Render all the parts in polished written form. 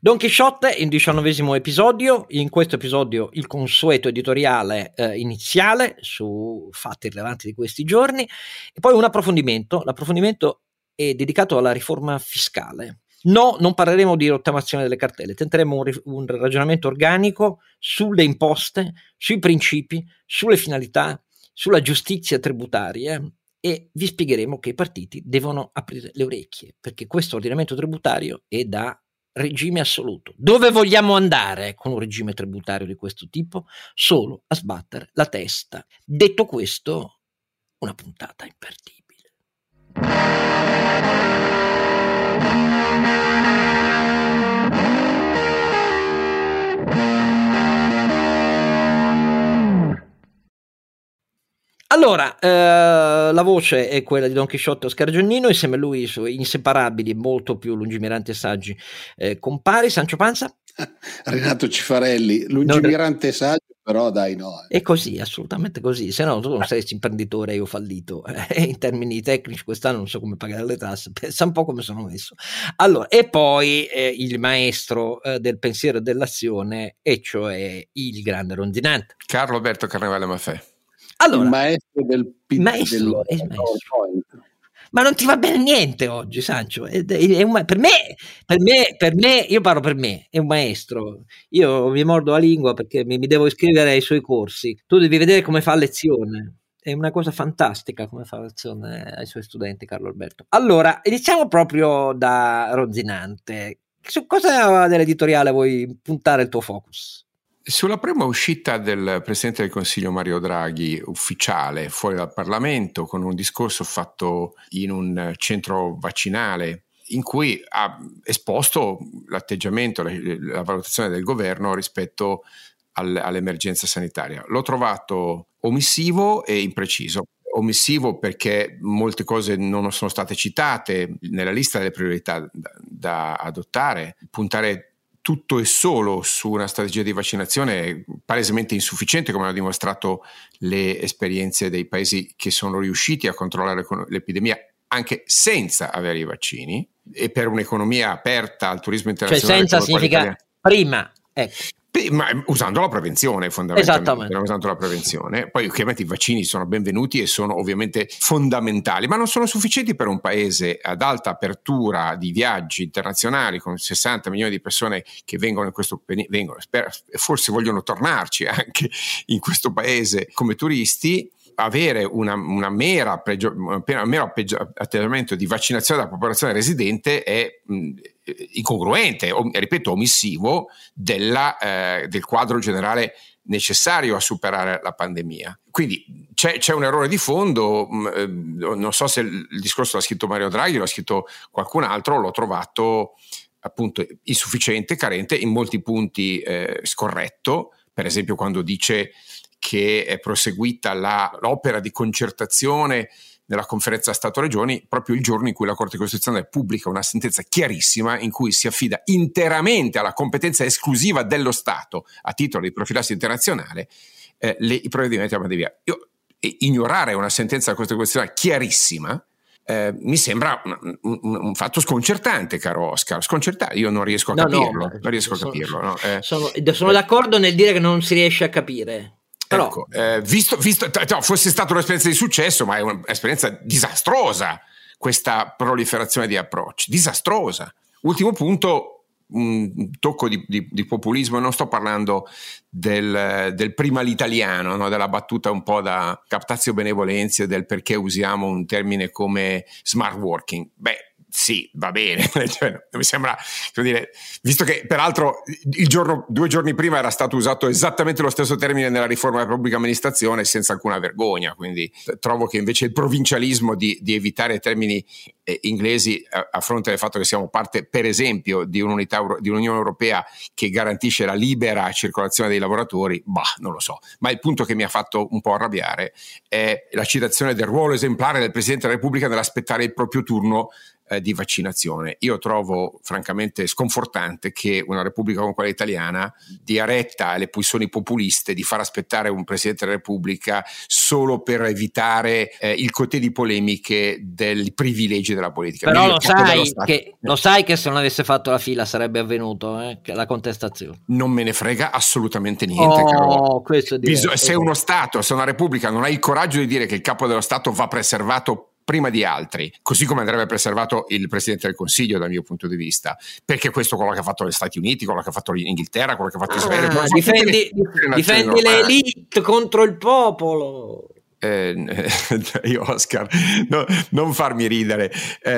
Don Chisciotte, il 19° episodio. In questo episodio il consueto editoriale iniziale su fatti rilevanti di questi giorni e poi un approfondimento. L'approfondimento è dedicato alla riforma fiscale. No, non parleremo di rottamazione delle cartelle, tenteremo un ragionamento organico sulle imposte, sui principi, sulle finalità, sulla giustizia tributaria e vi spiegheremo che i partiti devono aprire le orecchie perché questo ordinamento tributario è da regime assoluto. Dove vogliamo andare con un regime tributario di questo tipo? Solo a sbattere la testa. Detto questo, una puntata imperdibile. Allora, la voce è quella di Don Chisciotte e Oscar Giannino, insieme a lui i suoi inseparabili e molto più lungimiranti saggi compari, Sancio Panza. Renato Cifarelli, lungimirante saggio, però dai no. È così, assolutamente così, se no tu non saresti imprenditore e io fallito. In termini tecnici quest'anno non so come pagare le tasse, pensa un po' come sono messo. Allora, e poi il maestro del pensiero e dell'azione, e cioè il grande rondinante. Carlo Alberto Carnevale Maffè. Allora, il maestro del PD, maestro, ma non ti va bene niente oggi, Sancio. Per me, io parlo per me, è un maestro. Io mi mordo la lingua perché mi devo iscrivere ai suoi corsi. Tu devi vedere come fa lezione. È una cosa fantastica come fa lezione ai suoi studenti, Carlo Alberto. Allora, iniziamo proprio da Rozzinante. Su cosa dell'editoriale vuoi puntare il tuo focus? Sulla prima uscita del Presidente del Consiglio Mario Draghi, ufficiale, fuori dal Parlamento, con un discorso fatto in un centro vaccinale, in cui ha esposto l'atteggiamento, la valutazione del governo rispetto all'emergenza sanitaria. L'ho trovato omissivo e impreciso. Omissivo perché molte cose non sono state citate nella lista delle priorità da adottare, puntare tutto e solo su una strategia di vaccinazione palesemente insufficiente, come hanno dimostrato le esperienze dei paesi che sono riusciti a controllare l'epidemia anche senza avere i vaccini, e per un'economia aperta al turismo internazionale. Cioè senza significa prima, ecco. Ma usando la prevenzione fondamentalmente, usando la prevenzione. Poi ovviamente i vaccini sono benvenuti e sono ovviamente fondamentali, ma non sono sufficienti per un paese ad alta apertura di viaggi internazionali, con 60 milioni di persone che forse vogliono tornarci anche in questo paese come turisti. Avere un mero atteggiamento di vaccinazione della popolazione residente è incongruente, omissivo del quadro generale necessario a superare la pandemia. Quindi c'è un errore di fondo. Non so se il discorso l'ha scritto Mario Draghi, l'ha scritto qualcun altro, l'ho trovato appunto insufficiente, carente, in molti punti scorretto, per esempio quando dice che è proseguita l'opera di concertazione nella conferenza Stato-Regioni proprio il giorno in cui la Corte Costituzionale pubblica una sentenza chiarissima in cui si affida interamente alla competenza esclusiva dello Stato a titolo di profilassi internazionale i provvedimenti alla pandemia. Ignorare una sentenza della Corte Costituzionale chiarissima mi sembra un fatto sconcertante, caro Oscar. Sconcertante, io non riesco a capirlo. Sono d'accordo nel dire che non si riesce a capire. Però, ecco, fosse stata un'esperienza di successo, ma è un'esperienza disastrosa questa proliferazione di approcci, disastrosa. Ultimo punto, un tocco di populismo, non sto parlando del prima l'italiano, no? Della battuta un po' da captatio benevolenze del perché usiamo un termine come smart working. Beh, sì, va bene, mi sembra, visto che peraltro due giorni prima era stato usato esattamente lo stesso termine nella riforma della pubblica amministrazione senza alcuna vergogna, quindi trovo che invece il provincialismo di evitare termini inglesi a fronte del fatto che siamo parte per esempio di un'Unione Europea che garantisce la libera circolazione dei lavoratori, non lo so, ma il punto che mi ha fatto un po' arrabbiare è la citazione del ruolo esemplare del Presidente della Repubblica nell'aspettare il proprio turno di vaccinazione. Io trovo francamente sconfortante che una repubblica come quella italiana dia retta alle pulsioni populiste di far aspettare un Presidente della Repubblica solo per evitare il coté di polemiche del privilegi della politica. Però lo sai che se non avesse fatto la fila sarebbe avvenuto la contestazione. Non me ne frega assolutamente niente. Oh, questo se uno Stato, se una repubblica non ha il coraggio di dire che il capo dello Stato va preservato prima di altri, così come andrebbe preservato il Presidente del Consiglio dal mio punto di vista, perché questo è quello che ha fatto gli Stati Uniti, quello che ha fatto l'Inghilterra, quello che ha fatto Israele. Difendi l'elite contro il popolo. Oscar, no, non farmi ridere.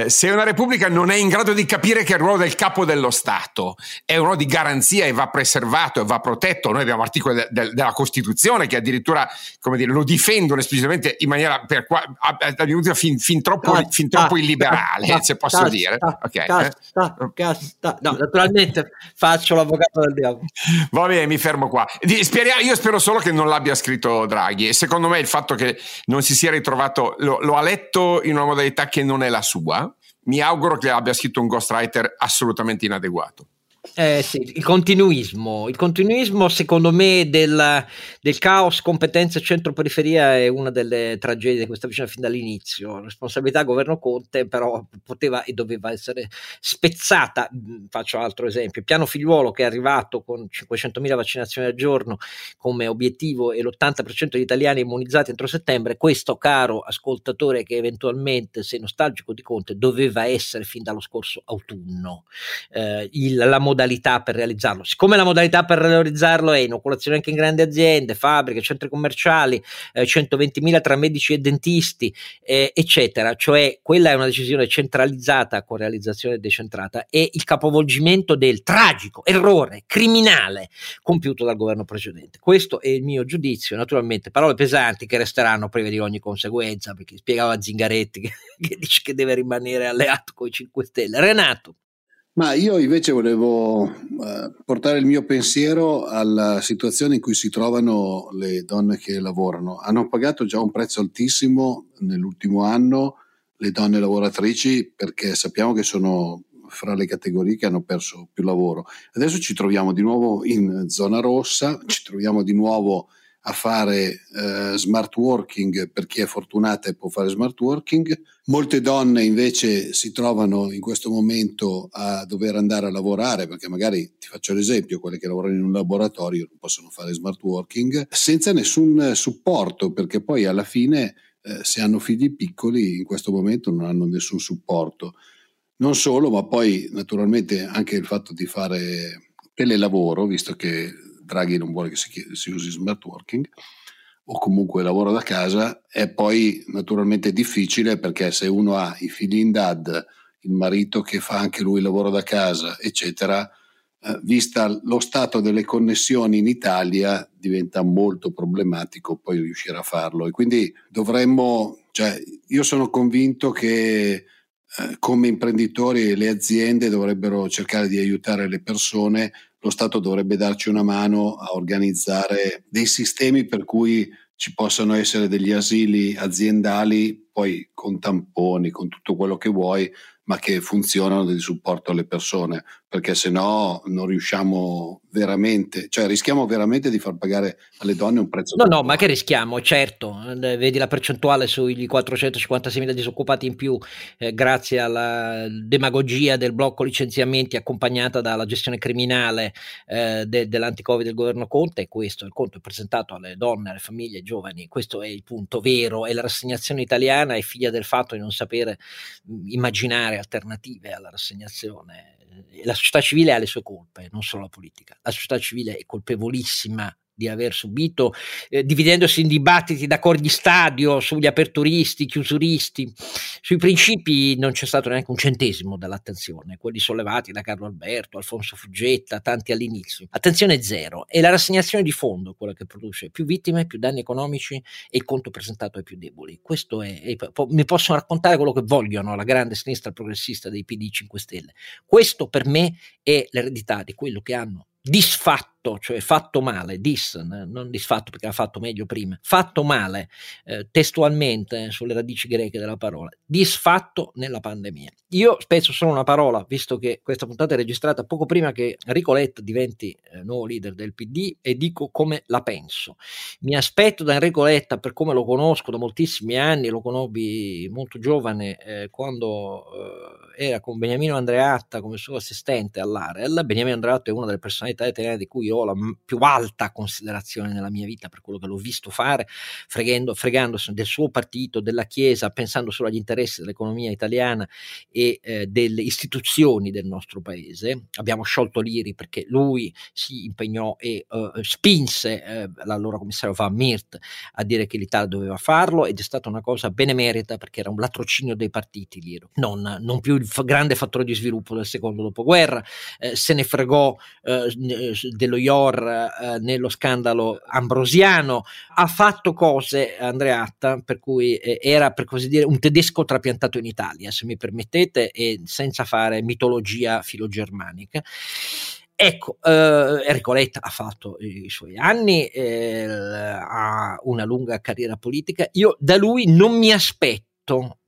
Se una repubblica non è in grado di capire che il ruolo del capo dello Stato è un ruolo di garanzia e va preservato e va protetto, noi abbiamo articoli della Costituzione che addirittura, come dire, lo difendono esplicitamente in maniera fin troppo illiberale, se posso dire. No, naturalmente faccio l'avvocato del diavolo. Va bene, mi fermo qua. Io spero solo che non l'abbia scritto Draghi, e secondo me il fatto che non si sia ritrovato, lo ha letto in una modalità che non è la sua. Mi auguro che abbia scritto un ghostwriter assolutamente inadeguato. Sì, il continuismo secondo me del caos competenze centro-periferia è una delle tragedie di questa vicenda fin dall'inizio. Responsabilità governo Conte, però poteva e doveva essere spezzata. Faccio altro esempio: piano Figliuolo, che è arrivato con 500.000 vaccinazioni al giorno come obiettivo e l'80% degli italiani immunizzati entro settembre. Questo, caro ascoltatore, che eventualmente sei nostalgico di Conte, doveva essere fin dallo scorso autunno la modalità per realizzarlo. Siccome la modalità per realizzarlo è inoculazione anche in grandi aziende, fabbriche, centri commerciali, 120.000 tra medici e dentisti, eccetera, cioè quella è una decisione centralizzata con realizzazione decentrata, e il capovolgimento del tragico errore criminale compiuto dal governo precedente. Questo è il mio giudizio, naturalmente parole pesanti che resteranno prive di ogni conseguenza, perché spiegava Zingaretti che dice che deve rimanere alleato con i 5 Stelle. Renato. Ma io invece volevo portare il mio pensiero alla situazione in cui si trovano le donne che lavorano. Hanno pagato già un prezzo altissimo nell'ultimo anno le donne lavoratrici, perché sappiamo che sono fra le categorie che hanno perso più lavoro. Adesso ci troviamo di nuovo in zona rossa, ci troviamo di nuovo a fare smart working per chi è fortunata e può fare smart working. Molte donne invece si trovano in questo momento a dover andare a lavorare, perché magari, ti faccio l'esempio, quelle che lavorano in un laboratorio non possono fare smart working senza nessun supporto, perché poi alla fine se hanno figli piccoli in questo momento non hanno nessun supporto. Non solo, ma poi naturalmente anche il fatto di fare telelavoro, visto che Draghi non vuole che si usi smart working o comunque lavoro da casa, è poi naturalmente difficile, perché se uno ha i figli in DAD, il marito che fa anche lui lavoro da casa, eccetera, vista lo stato delle connessioni in Italia diventa molto problematico poi riuscire a farlo. E quindi io sono convinto che come imprenditori le aziende dovrebbero cercare di aiutare le persone. Lo Stato dovrebbe darci una mano a organizzare dei sistemi per cui ci possano essere degli asili aziendali, poi con tamponi, con tutto quello che vuoi, ma che funzionano di supporto alle persone, perché se no non riusciamo veramente, cioè rischiamo veramente di far pagare alle donne un prezzo. No, ma che rischiamo? Certo, vedi la percentuale sui 456.000 disoccupati in più grazie alla demagogia del blocco licenziamenti accompagnata dalla gestione criminale dell'anti-Covid del governo Conte. Questo è il conto presentato alle donne, alle famiglie, ai giovani. Questo è il punto vero, e la rassegnazione italiana è figlia del fatto di non sapere immaginare alternative alla rassegnazione. La società civile ha le sue colpe, non solo la politica. La società civile è colpevolissima di aver subito, dividendosi in dibattiti da cordi stadio sugli aperturisti, chiusuristi. Sui principi non c'è stato neanche un centesimo dell'attenzione, quelli sollevati da Carlo Alberto, Alfonso Fuggetta, tanti all'inizio. Attenzione zero, e la rassegnazione di fondo quella che produce più vittime, più danni economici, e il conto presentato ai più deboli. Questo è mi possono raccontare quello che vogliono la grande sinistra progressista dei PD 5 Stelle. Questo per me è l'eredità di quello che hanno disfatto fatto, cioè fatto male, non disfatto perché ha fatto meglio prima, fatto male testualmente sulle radici greche della parola, disfatto nella pandemia. Io spezzo solo una parola, visto che questa puntata è registrata poco prima che Enrico Letta diventi nuovo leader del PD, e dico come la penso. Mi aspetto da Enrico Letta, per come lo conosco da moltissimi anni, lo conobbi molto giovane quando era con Beniamino Andreatta come suo assistente all'AREL. Beniamino Andreatta è una delle personalità italiane di cui io ho la più alta considerazione nella mia vita, per quello che l'ho visto fare, fregandosi del suo partito, della Chiesa, pensando solo agli interessi dell'economia italiana e delle istituzioni del nostro paese. Abbiamo sciolto l'IRI perché lui si impegnò e spinse l'allora commissario Van Mirt a dire che l'Italia doveva farlo, ed è stata una cosa benemerita perché era un latrocinio dei partiti l'IRI, non più il grande fattore di sviluppo del secondo dopoguerra. Se ne fregò dello IOR nello scandalo ambrosiano. Ha fatto cose Andreatta per cui era, per così dire, un tedesco trapiantato in Italia, se mi permettete, e senza fare mitologia filogermanica. Ecco, Enrico Letta ha fatto i suoi anni, ha una lunga carriera politica. Io da lui non mi aspetto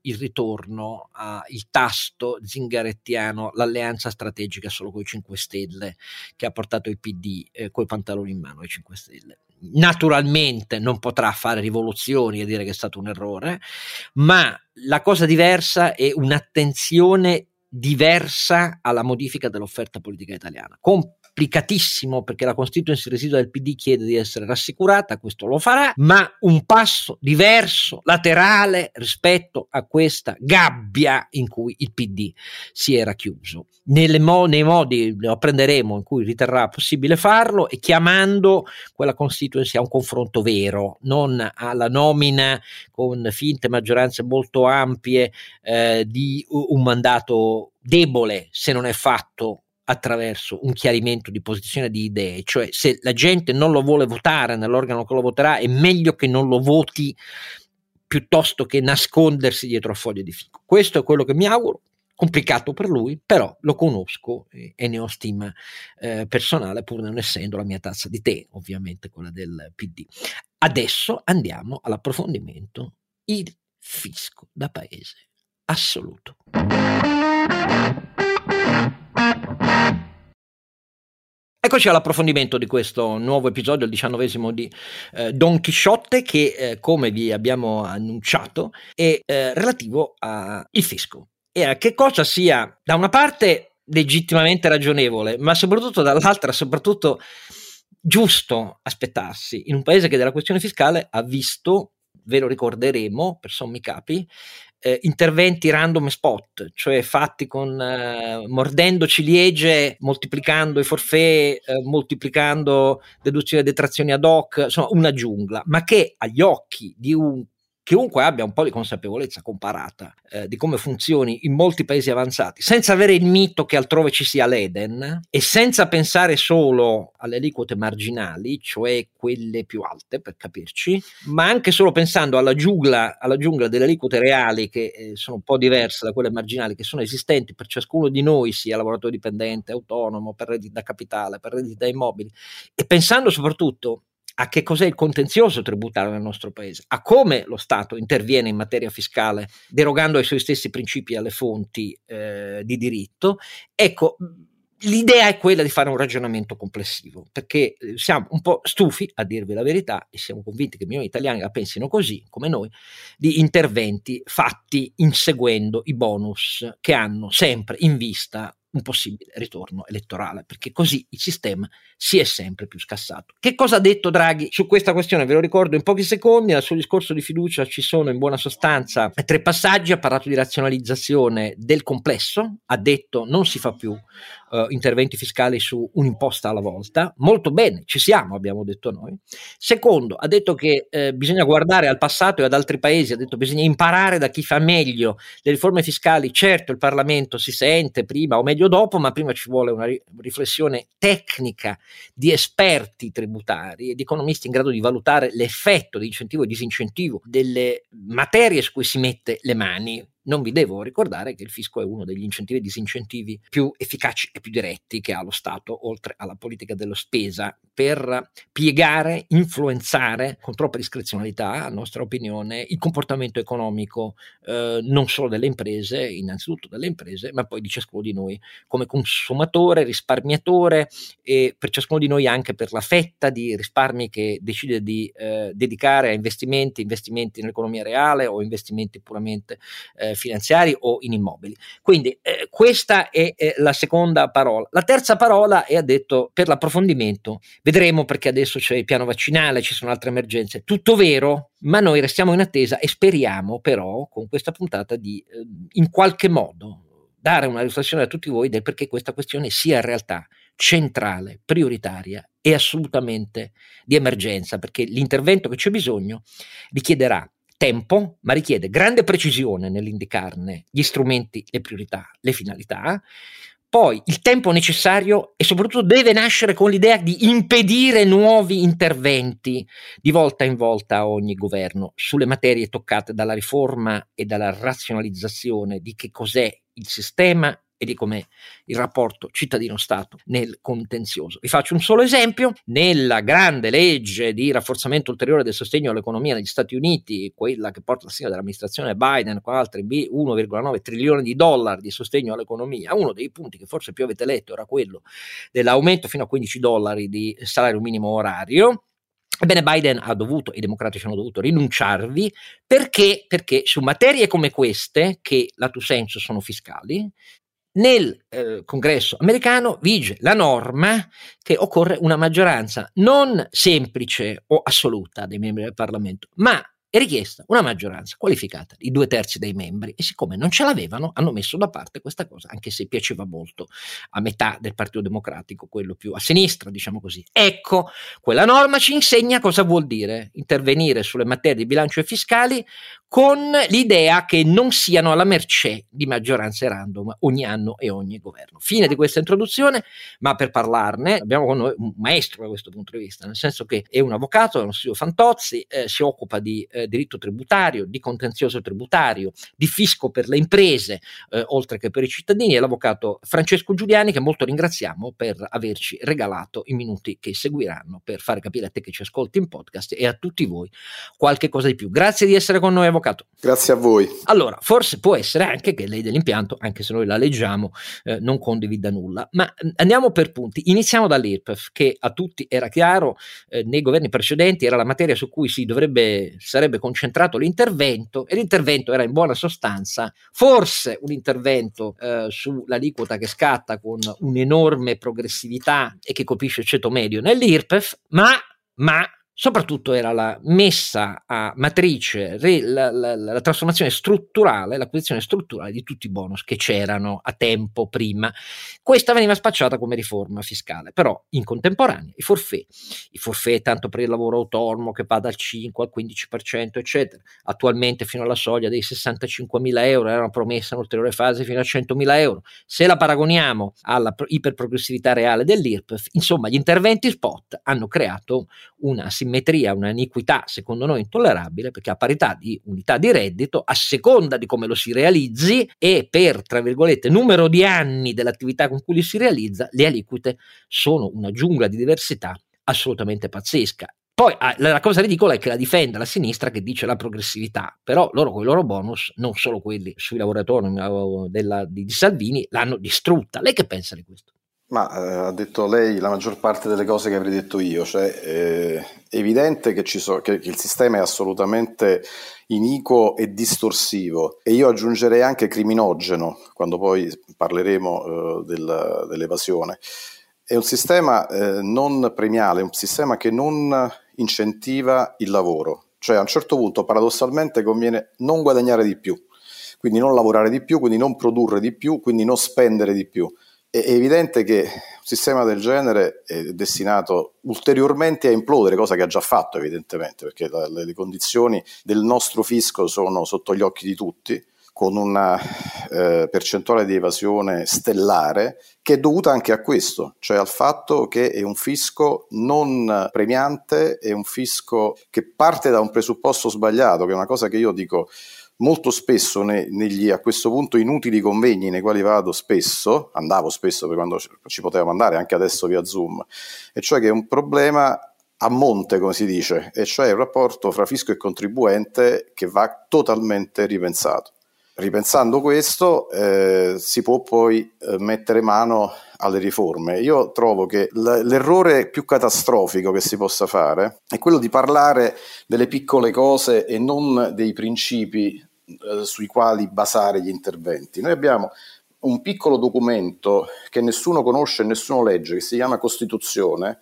il ritorno al tasto zingarettiano, l'alleanza strategica solo con i 5 Stelle che ha portato il PD coi pantaloni in mano ai 5 Stelle. Naturalmente non potrà fare rivoluzioni e dire che è stato un errore, ma la cosa diversa è un'attenzione diversa alla modifica dell'offerta politica italiana. Complicatissimo, perché la constituency residua del PD chiede di essere rassicurata, questo lo farà, ma un passo diverso, laterale rispetto a questa gabbia in cui il PD si era chiuso. Nei modi, lo apprenderemo, in cui riterrà possibile farlo, e chiamando quella constituency a un confronto vero, non alla nomina con finte maggioranze molto ampie di un mandato debole, se non è fatto attraverso un chiarimento di posizione di idee. Cioè, se la gente non lo vuole votare nell'organo che lo voterà, è meglio che non lo voti piuttosto che nascondersi dietro a foglie di fico. Questo è quello che mi auguro. Complicato per lui, però lo conosco e ne ho stima personale, pur non essendo la mia tazza di tè, ovviamente quella del PD. Adesso andiamo all'approfondimento: il fisco da paese assoluto. Eccoci all'approfondimento di questo nuovo episodio, il 19° di Don Chisciotte, che come vi abbiamo annunciato è relativo al fisco, e a che cosa sia da una parte legittimamente ragionevole, ma soprattutto dall'altra soprattutto giusto aspettarsi in un paese che della questione fiscale ha visto, ve lo ricorderemo per sommi capi, interventi random spot, cioè fatti con mordendo ciliegie, moltiplicando i forfait, moltiplicando deduzioni e detrazioni ad hoc, insomma una giungla, ma che agli occhi di chiunque abbia un po' di consapevolezza comparata di come funzioni in molti paesi avanzati, senza avere il mito che altrove ci sia l'Eden e senza pensare solo alle aliquote marginali, cioè quelle più alte per capirci, ma anche solo pensando alla giungla delle aliquote reali, che sono un po' diverse da quelle marginali, che sono esistenti per ciascuno di noi, sia lavoratore dipendente, autonomo, per reddito da capitale, per reddito da immobili, e pensando soprattutto a che cos'è il contenzioso tributario nel nostro paese, a come lo Stato interviene in materia fiscale derogando ai suoi stessi principi e alle fonti di diritto. Ecco, l'idea è quella di fare un ragionamento complessivo, perché siamo un po' stufi, a dirvi la verità, e siamo convinti che milioni di italiani la pensino così, come noi, di interventi fatti inseguendo i bonus che hanno sempre in vista un possibile ritorno elettorale, perché così il sistema si è sempre più scassato. Che cosa ha detto Draghi su questa questione? Ve lo ricordo in pochi secondi. Al suo discorso di fiducia ci sono in buona sostanza tre passaggi. Ha parlato di razionalizzazione del complesso, ha detto non si fa più interventi fiscali su un'imposta alla volta. Molto bene, ci siamo, abbiamo detto noi. Secondo, ha detto che bisogna guardare al passato e ad altri paesi, ha detto bisogna imparare da chi fa meglio le riforme fiscali. Certo, il Parlamento si sente prima o meglio dopo, ma prima ci vuole una riflessione tecnica di esperti tributari e di economisti in grado di valutare l'effetto di incentivo e disincentivo delle materie su cui si mette le mani, Non vi devo ricordare che il fisco è uno degli incentivi e disincentivi più efficaci e più diretti che ha lo Stato, oltre alla politica della spesa, per piegare, influenzare con troppa discrezionalità, a nostra opinione, il comportamento economico non solo delle imprese, innanzitutto delle imprese, ma poi di ciascuno di noi come consumatore, risparmiatore, e per ciascuno di noi anche per la fetta di risparmi che decide di dedicare a investimenti nell'economia reale o investimenti puramente finanziari o in immobili. Quindi questa è la seconda parola. La terza parola è, ha detto, per l'approfondimento. Vedremo, perché adesso c'è il piano vaccinale, ci sono altre emergenze. Tutto vero, ma noi restiamo in attesa e speriamo però con questa puntata di in qualche modo dare una riflessione a tutti voi del perché questa questione sia in realtà centrale, prioritaria e assolutamente di emergenza, perché l'intervento che c'è bisogno richiederà tempo, ma richiede grande precisione nell'indicarne gli strumenti, le priorità, le finalità. Poi il tempo necessario e soprattutto deve nascere con l'idea di impedire nuovi interventi di volta in volta a ogni governo sulle materie toccate dalla riforma e dalla razionalizzazione di che cos'è il sistema e di com'è il rapporto cittadino-stato nel contenzioso. Vi faccio un solo esempio: nella grande legge di rafforzamento ulteriore del sostegno all'economia negli Stati Uniti, quella che porta la sigla dell'amministrazione Biden, con altri $1,9 trilioni di sostegno all'economia, uno dei punti che forse più avete letto era quello dell'aumento fino a $15 di salario minimo orario. Ebbene, Biden ha dovuto, e i democratici hanno dovuto rinunciarvi, perché su materie come queste, che lato sensu sono fiscali, nel congresso americano vige la norma che occorre una maggioranza non semplice o assoluta dei membri del Parlamento, ma è richiesta una maggioranza qualificata di 2/3 dei membri, e siccome non ce l'avevano hanno messo da parte questa cosa, anche se piaceva molto a metà del Partito Democratico, quello più a sinistra, diciamo così. Ecco, quella norma ci insegna cosa vuol dire intervenire sulle materie di bilancio e fiscali con l'idea che non siano alla mercé di maggioranze random ogni anno e ogni governo. Fine di questa introduzione, ma per parlarne abbiamo con noi un maestro da questo punto di vista, nel senso che è un avvocato, è uno studio Fantozzi, si occupa di diritto tributario, di contenzioso tributario, di fisco per le imprese, oltre che per i cittadini, è l'avvocato Francesco Giuliani, che molto ringraziamo per averci regalato i minuti che seguiranno per fare capire a te che ci ascolti in podcast e a tutti voi qualche cosa di più. Grazie di essere con noi, avvocato. Grazie a voi. Allora, forse può essere anche che lei dell'impianto, anche se noi la leggiamo, non condivida nulla, ma andiamo per punti. Iniziamo dall'IRPEF, che a tutti era chiaro, nei governi precedenti era la materia su cui sarebbe concentrato l'intervento, e l'intervento era in buona sostanza forse un intervento sull'aliquota che scatta con un'enorme progressività e che colpisce il ceto medio nell'IRPEF, ma soprattutto era la messa a matrice, la trasformazione strutturale, l'acquisizione strutturale di tutti i bonus che c'erano a tempo prima. Questa veniva spacciata come riforma fiscale, però in contemporanea i forfait tanto per il lavoro autonomo, che va dal 5 al 15%, eccetera, attualmente fino alla soglia dei €65.000, era una promessa in ulteriore fase fino a €100.000. Se la paragoniamo alla iperprogressività reale dell'IRPEF, insomma gli interventi spot hanno creato una simmetria, una iniquità secondo noi intollerabile, perché a parità di unità di reddito, a seconda di come lo si realizzi e per, tra virgolette, numero di anni dell'attività con cui li si realizza, le aliquote sono una giungla di diversità assolutamente pazzesca. Poi la cosa ridicola è che la difende la sinistra, che dice la progressività, però loro con i loro bonus, non solo quelli sui lavoratori di Salvini, l'hanno distrutta. Lei che pensa di questo? Ma ha detto lei la maggior parte delle cose che avrei detto io, cioè è evidente che il sistema è assolutamente iniquo e distorsivo, e io aggiungerei anche criminogeno, quando poi parleremo dell'evasione. È un sistema non premiale, è un sistema che non incentiva il lavoro, cioè a un certo punto paradossalmente conviene non guadagnare di più, quindi non lavorare di più, quindi non produrre di più, quindi non spendere di più. È evidente che un sistema del genere è destinato ulteriormente a implodere, cosa che ha già fatto evidentemente, perché le condizioni del nostro fisco sono sotto gli occhi di tutti, con una percentuale di evasione stellare, che è dovuta anche a questo, cioè al fatto che è un fisco non premiante, è un fisco che parte da un presupposto sbagliato, che è una cosa che io dico molto spesso negli a questo punto inutili convegni nei quali andavo spesso per quando ci potevamo andare, anche adesso via Zoom, e cioè che è un problema a monte, come si dice, e cioè il rapporto fra fisco e contribuente che va totalmente ripensato. Ripensando questo si può poi mettere mano alle riforme. Io trovo che l'errore più catastrofico che si possa fare è quello di parlare delle piccole cose e non dei principi sui quali basare gli interventi. Noi abbiamo un piccolo documento che nessuno conosce e nessuno legge, che si chiama Costituzione,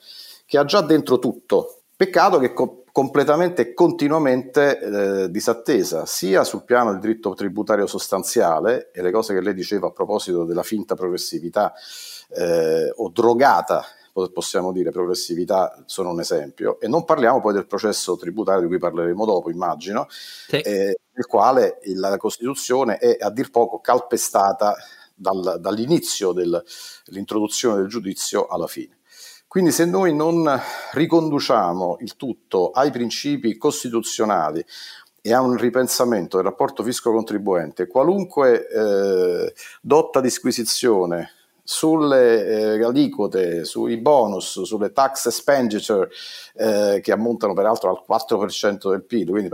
che ha già dentro tutto. Peccato che completamente e continuamente disattesa, sia sul piano del diritto tributario sostanziale, e le cose che lei diceva a proposito della finta progressività o drogata, possiamo dire, progressività, sono un esempio, e non parliamo poi del processo tributario di cui parleremo dopo, immagino, sì. Nel quale la Costituzione è a dir poco calpestata dall'inizio dell'introduzione del giudizio alla fine. Quindi se noi non riconduciamo il tutto ai principi costituzionali e a un ripensamento del rapporto fisco-contribuente, qualunque dotta di squisizione sulle aliquote, sui bonus, sulle tax expenditure, che ammontano peraltro al 4% del PIL, quindi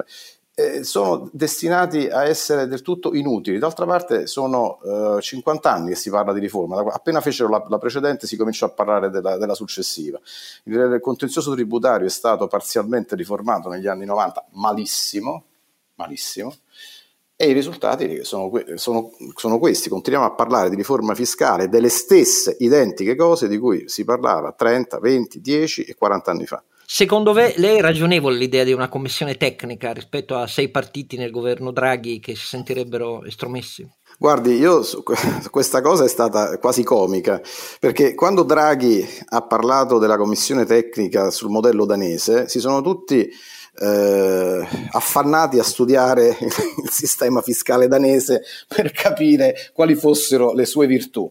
sono destinati a essere del tutto inutili. D'altra parte sono 50 anni che si parla di riforma, appena fecero la precedente si cominciò a parlare della successiva. Il contenzioso tributario è stato parzialmente riformato negli anni 90, malissimo, e i risultati sono questi. Continuiamo a parlare di riforma fiscale, delle stesse identiche cose di cui si parlava 30, 20, 10 e 40 anni fa. Secondo lei è ragionevole l'idea di una commissione tecnica rispetto a 6 partiti nel governo Draghi che si sentirebbero estromessi? Guardi, io questa cosa è stata quasi comica, perché quando Draghi ha parlato della commissione tecnica sul modello danese, si sono tutti affannati a studiare il sistema fiscale danese per capire quali fossero le sue virtù.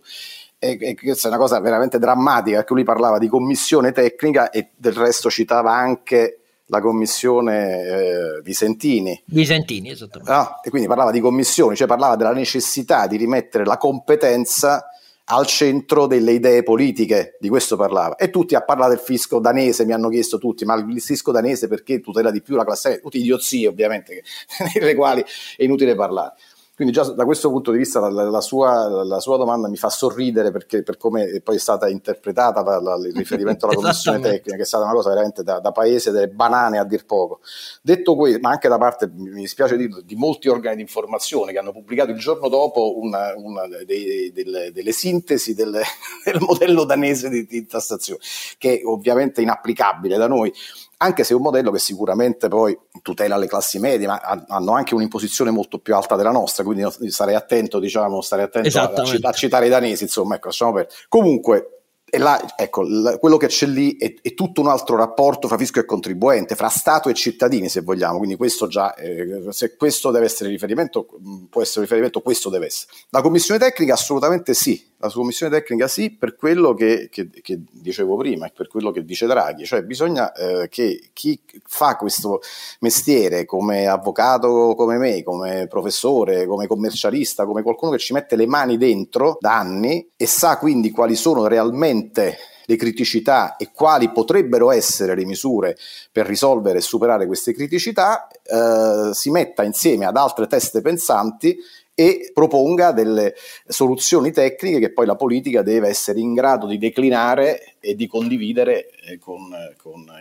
E questa è una cosa veramente drammatica, perché lui parlava di commissione tecnica e del resto citava anche la commissione Visentini, esattamente. E quindi parlava di commissioni, cioè parlava della necessità di rimettere la competenza al centro delle idee politiche, di questo parlava. E tutti a parlare del fisco danese, mi hanno chiesto tutti, ma il fisco danese perché tutela di più la classe media? Tutti idiozie, ovviamente, delle quali è inutile parlare. Quindi già da questo punto di vista la sua domanda mi fa sorridere, perché per come poi è stata interpretata il riferimento alla commissione tecnica, che è stata una cosa veramente da paese delle banane a dir poco. Detto questo, ma anche da parte, mi dispiace dirlo, di molti organi di informazione che hanno pubblicato il giorno dopo delle sintesi del modello danese di tassazione, che è ovviamente inapplicabile da noi, anche se è un modello che sicuramente poi tutela le classi medie, ma hanno anche un'imposizione molto più alta della nostra, quindi io starei attento a citare i danesi, insomma, ecco, lasciamo per. Comunque e là, ecco, quello che c'è lì è tutto un altro rapporto fra fisco e contribuente, fra Stato e cittadini, se vogliamo, quindi questo già, se questo deve essere riferimento, può essere riferimento, questo deve essere. La commissione tecnica assolutamente sì, per quello che dicevo prima e per quello che dice Draghi, cioè bisogna che chi fa questo mestiere come avvocato, come me, come professore, come commercialista, come qualcuno che ci mette le mani dentro da anni e sa quindi quali sono realmente le criticità e quali potrebbero essere le misure per risolvere e superare queste criticità, si metta insieme ad altre teste pensanti e proponga delle soluzioni tecniche che poi la politica deve essere in grado di declinare e di condividere con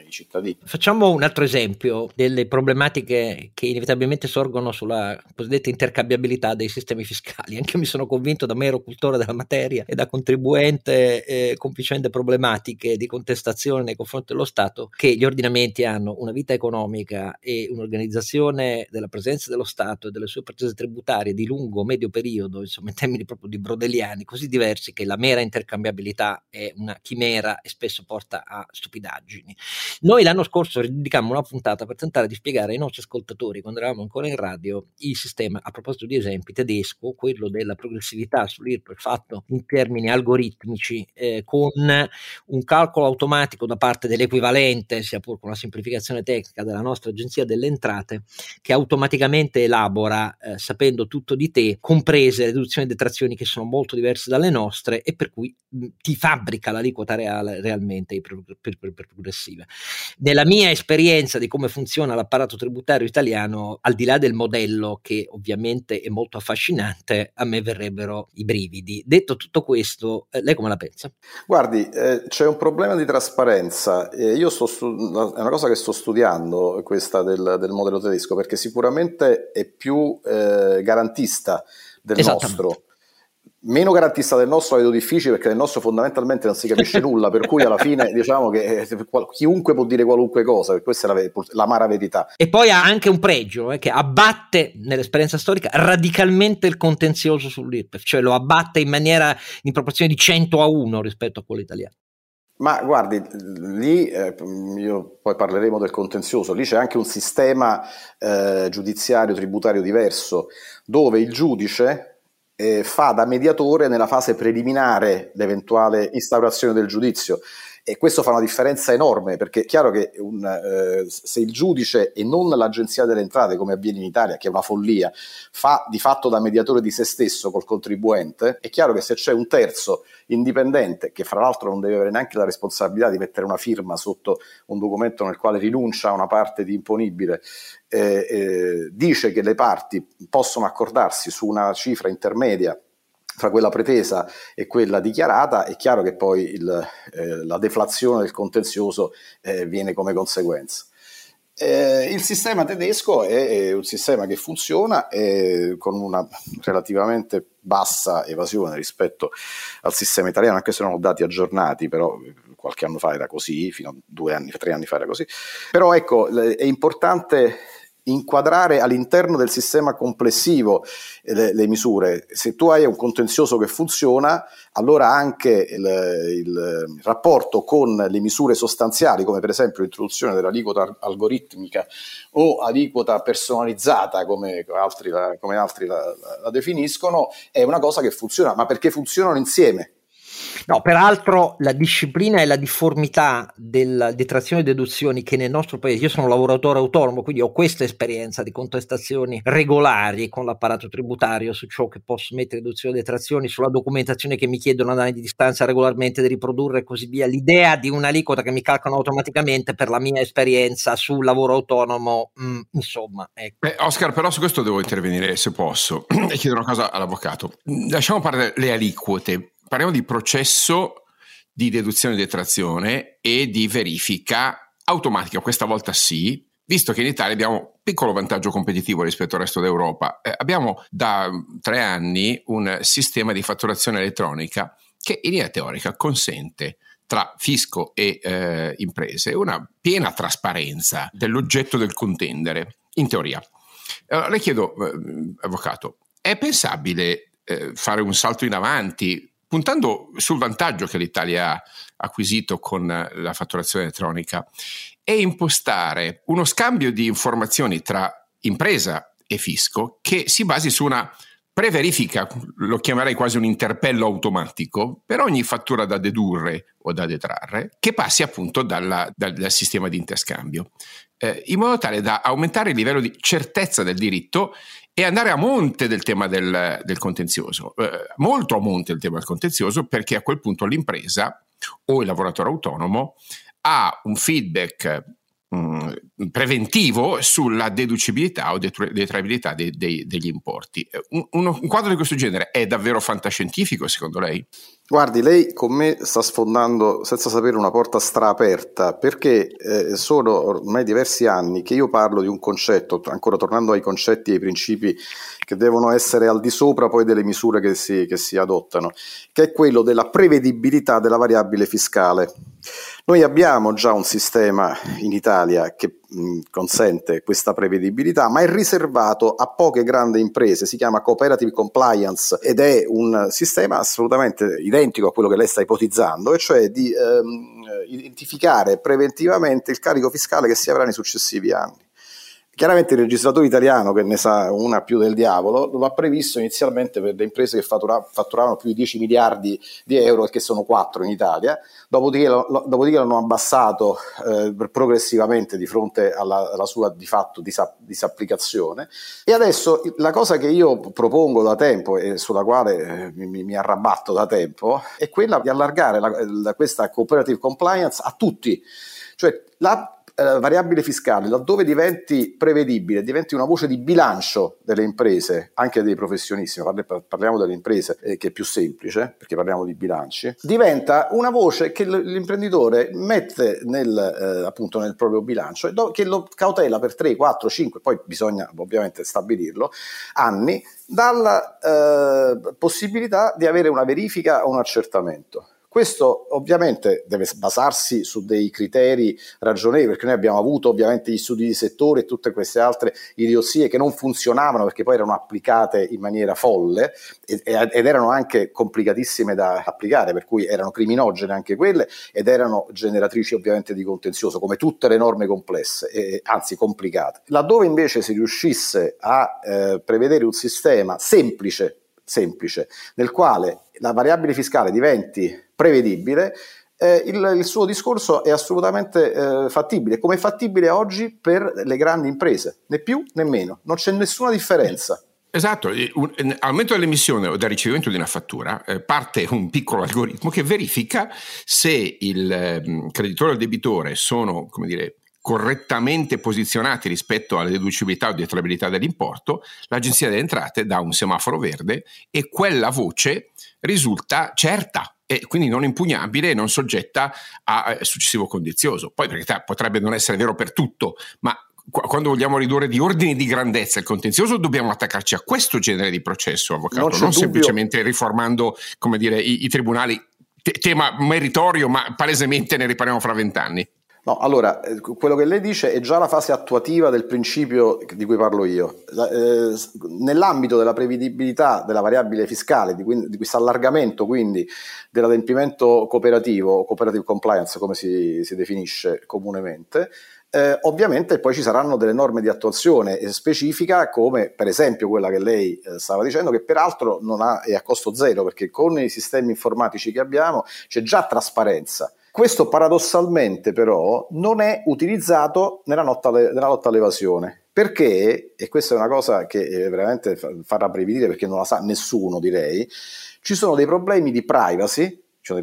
i cittadini. Facciamo un altro esempio delle problematiche che inevitabilmente sorgono sulla cosiddetta intercambiabilità dei sistemi fiscali. Anche io mi sono convinto, da mero cultore della materia e da contribuente con vicende problematiche di contestazione nei confronti dello Stato, che gli ordinamenti hanno una vita economica e un'organizzazione della presenza dello Stato e delle sue pretese tributarie di lungo lungo, medio periodo, insomma in termini proprio di brodeliani, così diversi che la mera intercambiabilità è una chimera e spesso porta a stupidaggini. Noi l'anno scorso dedicammo una puntata per tentare di spiegare ai nostri ascoltatori, quando eravamo ancora in radio, il sistema, a proposito di esempi, tedesco, quello della progressività sull'IRPEF fatto in termini algoritmici, con un calcolo automatico da parte dell'equivalente, sia pur con una semplificazione tecnica, della nostra agenzia delle entrate, che automaticamente elabora, sapendo tutto di te, comprese riduzioni e detrazioni che sono molto diverse dalle nostre, e per cui ti fabbrica l'aliquota reale realmente per progressiva. Nella mia esperienza di come funziona l'apparato tributario italiano, al di là del modello che ovviamente è molto affascinante, a me verrebbero i brividi. Detto tutto questo, lei come la pensa? Guardi, c'è un problema di trasparenza. Io è una cosa che sto studiando, questa del modello tedesco, perché sicuramente è più garantista del nostro. Meno garantista del nostro, la vedo difficile, perché del nostro fondamentalmente non si capisce nulla, per cui alla fine diciamo che chiunque può dire qualunque cosa, questa è l'amara verità. E poi ha anche un pregio, che abbatte, nell'esperienza storica, radicalmente il contenzioso sull'IRPEF, cioè lo abbatte in proporzione di 100-1 rispetto a quello italiano. Ma guardi, lì, io poi parleremo del contenzioso, lì c'è anche un sistema giudiziario, tributario diverso, dove il giudice fa da mediatore nella fase preliminare l'eventuale instaurazione del giudizio, e questo fa una differenza enorme, perché è chiaro che se il giudice e non l'agenzia delle entrate, come avviene in Italia, che è una follia, fa di fatto da mediatore di se stesso col contribuente, è chiaro che se c'è un terzo indipendente, che fra l'altro non deve avere neanche la responsabilità di mettere una firma sotto un documento nel quale rinuncia a una parte di imponibile, dice che le parti possono accordarsi su una cifra intermedia fra quella pretesa e quella dichiarata, è chiaro che poi la deflazione del contenzioso viene come conseguenza. Il sistema tedesco è un sistema che funziona con una relativamente bassa evasione rispetto al sistema italiano, anche se non ho dati aggiornati, però qualche anno fa era così, fino a 2 anni, 3 anni fa era così. Però ecco, è importante inquadrare all'interno del sistema complessivo le misure. Se tu hai un contenzioso che funziona, allora anche il rapporto con le misure sostanziali, come per esempio l'introduzione dell'aliquota algoritmica o aliquota personalizzata, come altri la definiscono, è una cosa che funziona, ma perché funzionano insieme. No, peraltro la disciplina e la difformità della detrazione e deduzioni che nel nostro paese, io sono un lavoratore autonomo, quindi ho questa esperienza di contestazioni regolari con l'apparato tributario su ciò che posso mettere deduzioni e detrazioni, sulla documentazione che mi chiedono ad anni di distanza regolarmente di riprodurre e così via. L'idea di un'aliquota che mi calcolano automaticamente, per la mia esperienza sul lavoro autonomo, insomma. Ecco. Oscar, però su questo devo intervenire se posso e chiedere una cosa all'avvocato. Lasciamo parlare le aliquote. Parliamo di processo di deduzione e detrazione e di verifica automatica, questa volta sì, visto che in Italia abbiamo un piccolo vantaggio competitivo rispetto al resto d'Europa. Abbiamo da 3 anni un sistema di fatturazione elettronica che in linea teorica consente tra fisco e imprese una piena trasparenza dell'oggetto del contendere, in teoria. Allora, le chiedo, avvocato, è pensabile fare un salto in avanti puntando sul vantaggio che l'Italia ha acquisito con la fatturazione elettronica e impostare uno scambio di informazioni tra impresa e fisco che si basi su una preverifica, lo chiamerei quasi un interpello automatico, per ogni fattura da dedurre o da detrarre, che passi appunto dal sistema di interscambio, in modo tale da aumentare il livello di certezza del diritto e andare a monte del tema del contenzioso, molto a monte del tema del contenzioso, perché a quel punto l'impresa o il lavoratore autonomo ha un feedback preventivo sulla deducibilità o detraibilità degli importi. Un quadro di questo genere è davvero fantascientifico, secondo lei? Guardi, lei con me sta sfondando senza sapere una porta straaperta, perché sono ormai diversi anni che io parlo di un concetto, ancora tornando ai concetti e ai principi che devono essere al di sopra poi delle misure che si adottano, che è quello della prevedibilità della variabile fiscale. Noi abbiamo già un sistema in Italia che consente questa prevedibilità, ma è riservato a poche grandi imprese, si chiama Cooperative Compliance ed è un sistema assolutamente identico a quello che lei sta ipotizzando, e cioè di identificare preventivamente il carico fiscale che si avrà nei successivi anni. Chiaramente il legislatore italiano, che ne sa una più del diavolo, lo ha previsto inizialmente per le imprese che fatturavano più di 10 miliardi di euro, che sono 4 in Italia, dopodiché l'hanno abbassato progressivamente di fronte alla sua di fatto disapplicazione. E adesso la cosa che io propongo da tempo e sulla quale mi arrabatto da tempo è quella di allargare questa cooperative compliance a tutti, cioè la variabile fiscale, laddove diventi prevedibile, diventi una voce di bilancio delle imprese, anche dei professionisti, parliamo delle imprese che è più semplice perché parliamo di bilanci, diventa una voce che l'imprenditore mette appunto nel proprio bilancio, che lo cautela per 3, 4, 5, poi bisogna ovviamente stabilirlo, anni, dalla possibilità di avere una verifica o un accertamento. Questo ovviamente deve basarsi su dei criteri ragionevoli, perché noi abbiamo avuto ovviamente gli studi di settore e tutte queste altre idiozie che non funzionavano perché poi erano applicate in maniera folle ed erano anche complicatissime da applicare, per cui erano criminogene anche quelle ed erano generatrici ovviamente di contenzioso, come tutte le norme complesse, anzi complicate. Laddove invece si riuscisse a prevedere un sistema semplice, nel quale la variabile fiscale diventi prevedibile, il suo discorso è assolutamente fattibile, come è fattibile oggi per le grandi imprese, né più né meno, non c'è nessuna differenza. Esatto, all'aumento dell'emissione o del ricevimento di una fattura parte un piccolo algoritmo che verifica se il creditore o il debitore sono, come dire, correttamente posizionati rispetto alla deducibilità o detraibilità dell'importo. L'Agenzia delle Entrate dà un semaforo verde e quella voce risulta certa e quindi non impugnabile e non soggetta a successivo condizioso. Poi, per carità, potrebbe non essere vero per tutto, ma quando vogliamo ridurre di ordini di grandezza il contenzioso dobbiamo attaccarci a questo genere di processo, avvocato, non semplicemente riformando, come dire, i tribunali, tema meritorio, ma palesemente ne riparliamo fra 20 anni. No, allora, quello che lei dice è già la fase attuativa del principio di cui parlo io. Nell'ambito della prevedibilità della variabile fiscale, di questo allargamento quindi dell'adempimento cooperativo, cooperative compliance come si definisce comunemente, ovviamente poi ci saranno delle norme di attuazione specifica, come per esempio quella che lei stava dicendo, che peraltro è a costo zero, perché con i sistemi informatici che abbiamo c'è già trasparenza. Questo paradossalmente però non è utilizzato nella lotta all'evasione, perché, e questa è una cosa che veramente fa rabbrividire perché non la sa nessuno, direi, ci sono dei problemi di privacy, e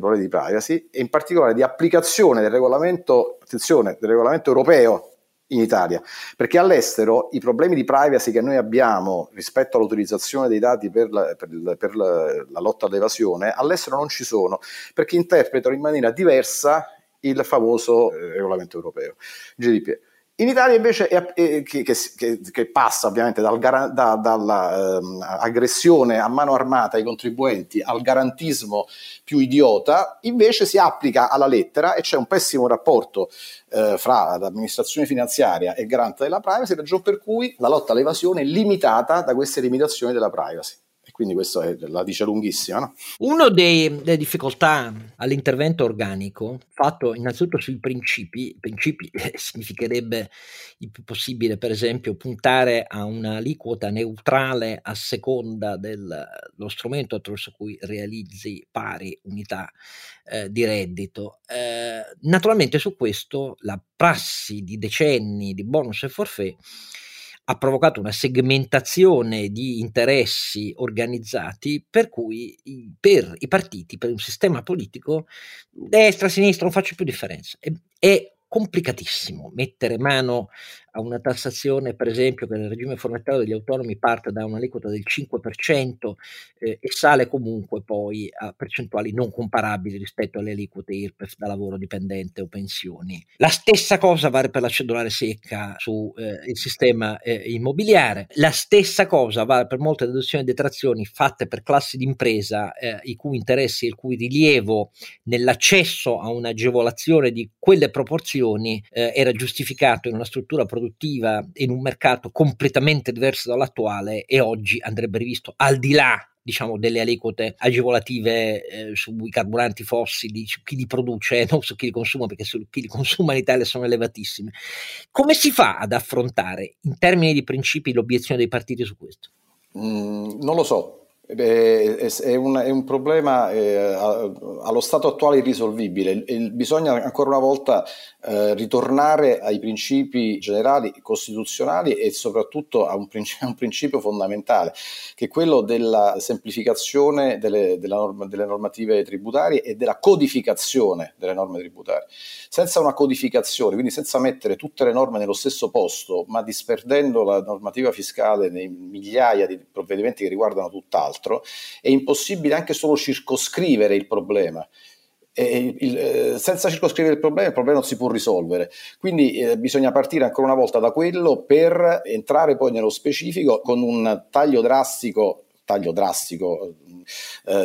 in particolare di applicazione del regolamento, attenzione, del regolamento europeo in Italia, perché all'estero i problemi di privacy che noi abbiamo rispetto all'utilizzazione dei dati per la lotta all'evasione all'estero non ci sono, perché interpretano in maniera diversa il famoso regolamento europeo, GDPR. In Italia invece, che passa ovviamente dall'aggressione a mano armata ai contribuenti al garantismo più idiota, invece si applica alla lettera e c'è un pessimo rapporto fra l'amministrazione finanziaria e il garante della privacy, ragion per cui la lotta all'evasione è limitata da queste limitazioni della privacy. Quindi questa la dice lunghissima, no? Una delle difficoltà all'intervento organico, fatto innanzitutto sui principi significherebbe il più possibile, per esempio, puntare a una aliquota neutrale a seconda dello strumento attraverso cui realizzi pari unità di reddito. Naturalmente su questo la prassi di decenni di bonus e forfait ha provocato una segmentazione di interessi organizzati, per cui per i partiti, per un sistema politico, destra, sinistra, non faccio più differenza. È complicatissimo mettere mano a una tassazione, per esempio, che nel regime forfettario degli autonomi parte da un'aliquota del 5% e sale comunque poi a percentuali non comparabili rispetto alle aliquote IRPEF da lavoro dipendente o pensioni. La stessa cosa vale per la cedolare secca sul sistema immobiliare, la stessa cosa vale per molte deduzioni e detrazioni fatte per classi di impresa i cui interessi e il cui rilievo nell'accesso a un'agevolazione di quelle proporzioni era giustificato in una struttura produttiva, in un mercato completamente diverso dall'attuale, e oggi andrebbe rivisto al di là, diciamo, delle aliquote agevolative sui carburanti fossili, su chi li produce, non su chi li consuma, perché su chi li consuma in Italia sono elevatissime. Come si fa ad affrontare in termini di principi l'obiezione dei partiti su questo? Non lo so. È un problema allo stato attuale irrisolvibile. Bisogna ancora una volta ritornare ai principi generali costituzionali e soprattutto a un principio fondamentale, che è quello della semplificazione delle normative tributarie e della codificazione delle norme tributarie. Senza una codificazione, quindi senza mettere tutte le norme nello stesso posto, ma disperdendo la normativa fiscale nei migliaia di provvedimenti che riguardano tutt'altro, è impossibile anche solo circoscrivere il problema. Senza circoscrivere il problema non si può risolvere, quindi bisogna partire ancora una volta da quello per entrare poi nello specifico con un taglio drastico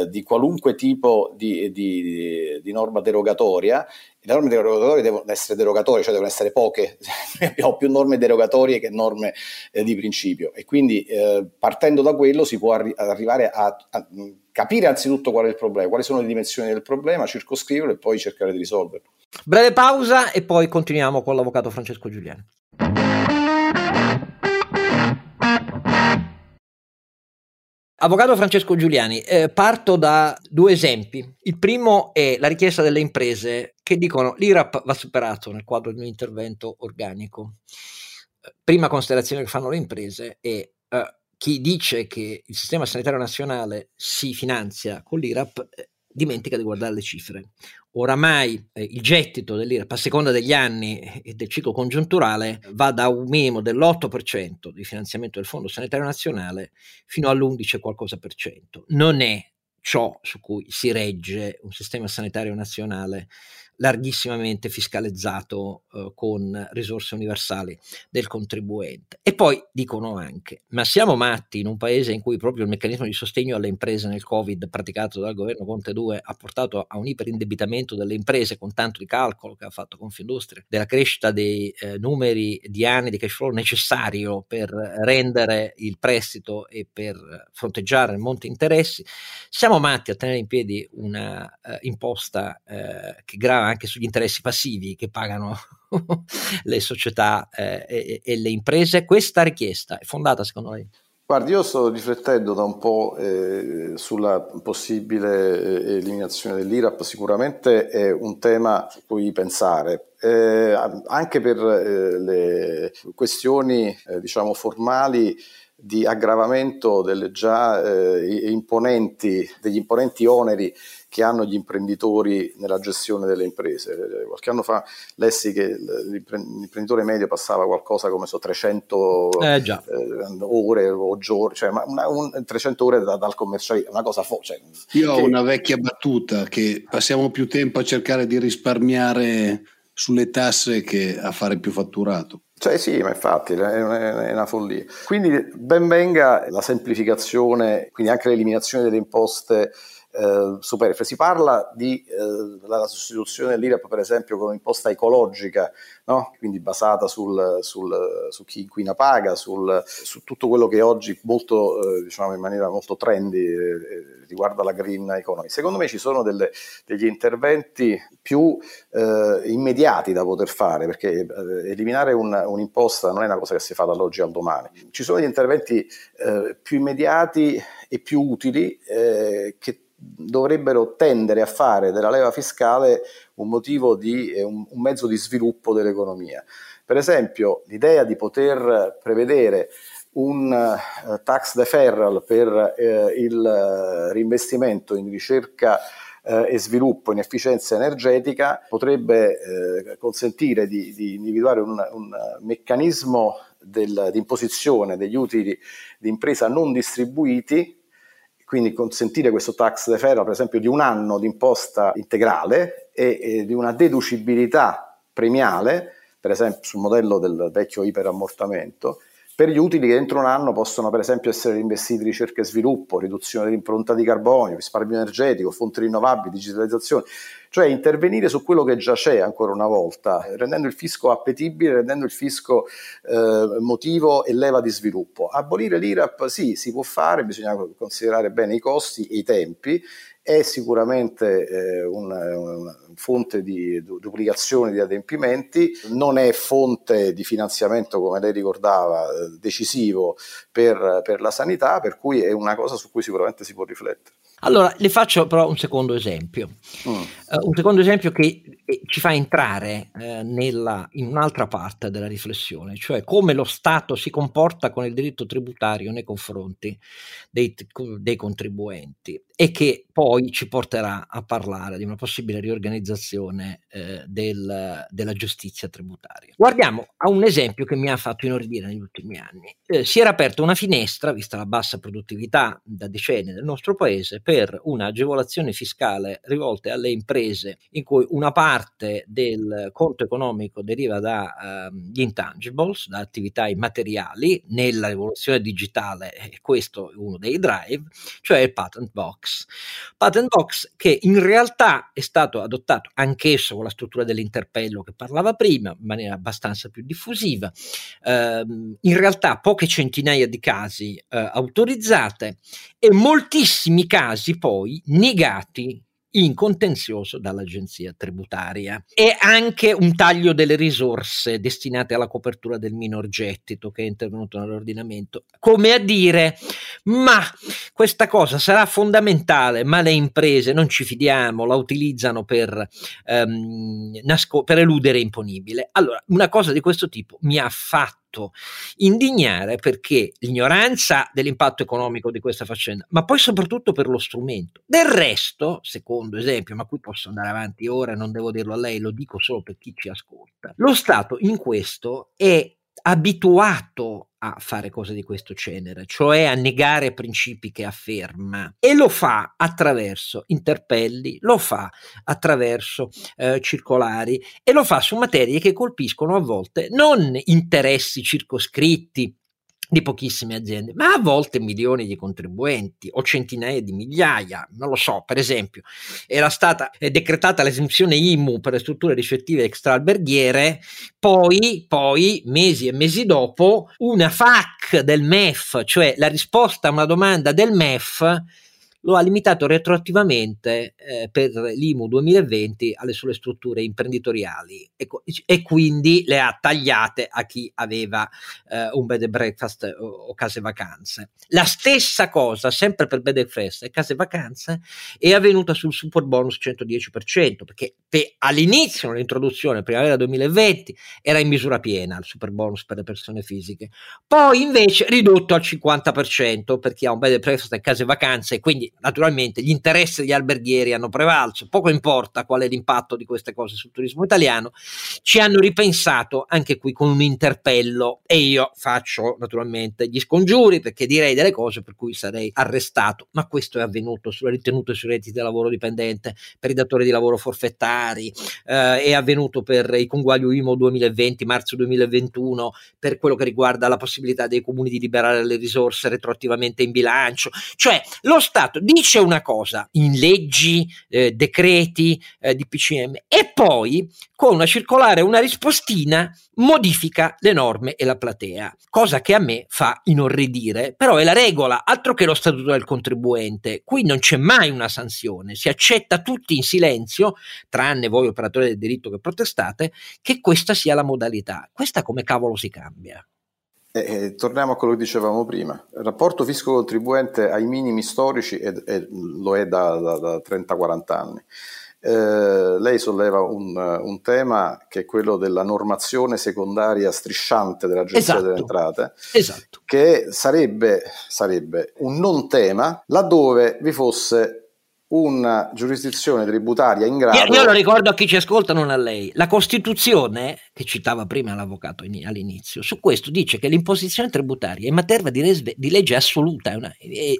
di qualunque tipo di norma derogatoria. Le norme derogatorie devono essere derogatorie, cioè devono essere poche. Abbiamo più norme derogatorie che norme di principio, e quindi partendo da quello si può arrivare a capire anzitutto qual è il problema, quali sono le dimensioni del problema, circoscriverlo e poi cercare di risolverlo. Breve pausa e poi continuiamo con l'avvocato Francesco Giuliani. Avvocato Francesco Giuliani, parto da due esempi. Il primo è la richiesta delle imprese che dicono l'IRAP va superato nel quadro di un intervento organico. Prima considerazione che fanno le imprese è chi dice che il sistema sanitario nazionale si finanzia con l'IRAP dimentica di guardare le cifre. Oramai il gettito dell'IRAP, a seconda degli anni e del ciclo congiunturale, va da un minimo dell'8% di finanziamento del Fondo Sanitario Nazionale fino all'11 qualcosa per cento. Non è ciò su cui si regge un sistema sanitario nazionale larghissimamente fiscalizzato con risorse universali del contribuente. E poi dicono anche, ma siamo matti in un paese in cui proprio il meccanismo di sostegno alle imprese nel Covid praticato dal governo Conte 2 ha portato a un iperindebitamento delle imprese, con tanto di calcolo che ha fatto Confindustria della crescita dei numeri di anni di cash flow necessario per rendere il prestito e per fronteggiare il monte interessi. Siamo matti a tenere in piedi una imposta che grava anche sugli interessi passivi che pagano le società e le imprese. Questa richiesta è fondata, secondo lei? Guardi, io sto riflettendo da un po' sulla possibile eliminazione dell'IRAP. Sicuramente è un tema su cui pensare, anche per le questioni diciamo formali di aggravamento delle già imponenti oneri che hanno gli imprenditori nella gestione delle imprese. Qualche anno fa lessi che l'imprenditore medio passava qualcosa come 300 ore o giorni, cioè 300 ore dal commercialista, una cosa folle. Io ho una vecchia battuta, che passiamo più tempo a cercare di risparmiare sulle tasse che a fare più fatturato. Cioè sì, ma infatti è una follia. Quindi ben venga la semplificazione, quindi anche l'eliminazione delle imposte superflue. Si parla di la sostituzione dell'IRAP, per esempio, con un'imposta ecologica, no? Quindi basata su chi inquina paga, su tutto quello che oggi molto, diciamo in maniera molto trendy, riguarda la green economy. Secondo me ci sono degli interventi più immediati da poter fare, perché eliminare un'imposta non è una cosa che si fa dall'oggi al domani. Ci sono degli interventi più immediati e più utili che dovrebbero tendere a fare della leva fiscale un motivo un mezzo di sviluppo dell'economia. Per esempio, l'idea di poter prevedere un tax deferral per il reinvestimento in ricerca e sviluppo in efficienza energetica potrebbe consentire di individuare un meccanismo di imposizione degli utili di impresa non distribuiti, quindi consentire questo tax deferral per esempio di un anno di imposta integrale e di una deducibilità premiale, per esempio sul modello del vecchio iperammortamento, per gli utili che entro un anno possono per esempio essere investiti in ricerca e sviluppo, riduzione dell'impronta di carbonio, risparmio energetico, fonti rinnovabili, digitalizzazione, cioè intervenire su quello che già c'è ancora una volta, rendendo il fisco appetibile, rendendo il fisco motivo e leva di sviluppo. Abolire l'IRAP sì, si può fare, bisogna considerare bene i costi e i tempi, è sicuramente una fonte di duplicazione di adempimenti, non è fonte di finanziamento, come lei ricordava, decisivo per la sanità, per cui è una cosa su cui sicuramente si può riflettere. Allora, le faccio però un secondo esempio, un secondo esempio che ci fa entrare in un'altra parte della riflessione, cioè come lo Stato si comporta con il diritto tributario nei confronti dei contribuenti, e che poi ci porterà a parlare di una possibile riorganizzazione della giustizia tributaria. Guardiamo a un esempio che mi ha fatto inorridire negli ultimi anni. Si era aperta una finestra, vista la bassa produttività da decenni del nostro paese, per un'agevolazione fiscale rivolta alle imprese in cui una parte del conto economico deriva dagli intangibles, da attività immateriali. Nella rivoluzione digitale questo è uno dei drive, cioè il patent box. Patent box che in realtà è stato adottato anch'esso con la struttura dell'interpello che parlava prima, in maniera abbastanza più diffusiva, in realtà poche centinaia di casi autorizzate e moltissimi casi poi negati in contenzioso dall'agenzia tributaria, e anche un taglio delle risorse destinate alla copertura del minor gettito che è intervenuto nell'ordinamento, come a dire: ma questa cosa sarà fondamentale, ma le imprese non ci fidiamo, la utilizzano per eludere imponibile. Allora, una cosa di questo tipo mi ha fatto indignare, perché l'ignoranza dell'impatto economico di questa faccenda, ma poi soprattutto per lo strumento. Del resto, secondo esempio, ma qui posso andare avanti ora, non devo dirlo a lei, lo dico solo per chi ci ascolta, lo Stato in questo è abituato a fare cose di questo genere, cioè a negare principi che afferma, e lo fa attraverso interpelli, lo fa attraverso circolari, e lo fa su materie che colpiscono a volte non interessi circoscritti di pochissime aziende, ma a volte milioni di contribuenti o centinaia di migliaia, non lo so. Per esempio, era stata decretata l'esenzione IMU per le strutture ricettive extraalberghiere, poi mesi e mesi dopo una FAQ del MEF, cioè la risposta a una domanda del MEF, lo ha limitato retroattivamente per l'IMU 2020 alle sole strutture imprenditoriali, e quindi le ha tagliate a chi aveva un bed and breakfast o case vacanze. La stessa cosa, sempre per bed and breakfast e case vacanze, è avvenuta sul super bonus 110%, perché all'inizio, nell'introduzione primavera 2020, era in misura piena il super bonus per le persone fisiche, poi invece ridotto al 50% per chi ha un bed and breakfast e case vacanze, e quindi naturalmente gli interessi degli alberghieri hanno prevalso. Poco importa qual è l'impatto di queste cose sul turismo italiano, ci hanno ripensato anche qui con un interpello, e io faccio naturalmente gli scongiuri, perché direi delle cose per cui sarei arrestato, ma questo è avvenuto sulle ritenute sui redditi da lavoro dipendente, per i datori di lavoro forfettari, è avvenuto per il conguaglio IMU 2020, marzo 2021, per quello che riguarda la possibilità dei comuni di liberare le risorse retroattivamente in bilancio. Cioè lo Stato dice una cosa in leggi, decreti, DPCM, e poi con una circolare, una rispostina, modifica le norme e la platea, cosa che a me fa inorridire. Però è la regola, altro che lo statuto del contribuente. Qui non c'è mai una sanzione, si accetta tutti in silenzio, tranne voi operatori del diritto che protestate, che questa sia la modalità. Questa come cavolo si cambia? Torniamo a quello che dicevamo prima. Il rapporto fisco-contribuente ai minimi storici lo è da 30-40 anni. Lei solleva un tema che è quello della normazione secondaria strisciante dell'Agenzia delle Entrate, che sarebbe un non tema laddove vi fosse una giurisdizione tributaria in grado... Io lo ricordo a chi ci ascolta, non a lei. La Costituzione, che citava prima l'avvocato all'inizio, su questo dice che l'imposizione tributaria è materia di legge assoluta, è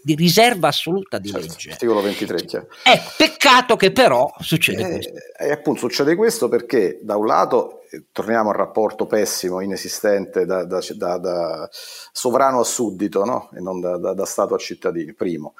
di riserva assoluta di legge. Articolo 23. Chiaro. Peccato che però succede questo. E appunto succede questo perché da un lato... torniamo al rapporto pessimo, inesistente da sovrano a suddito, no? E non da Stato a cittadini, primo.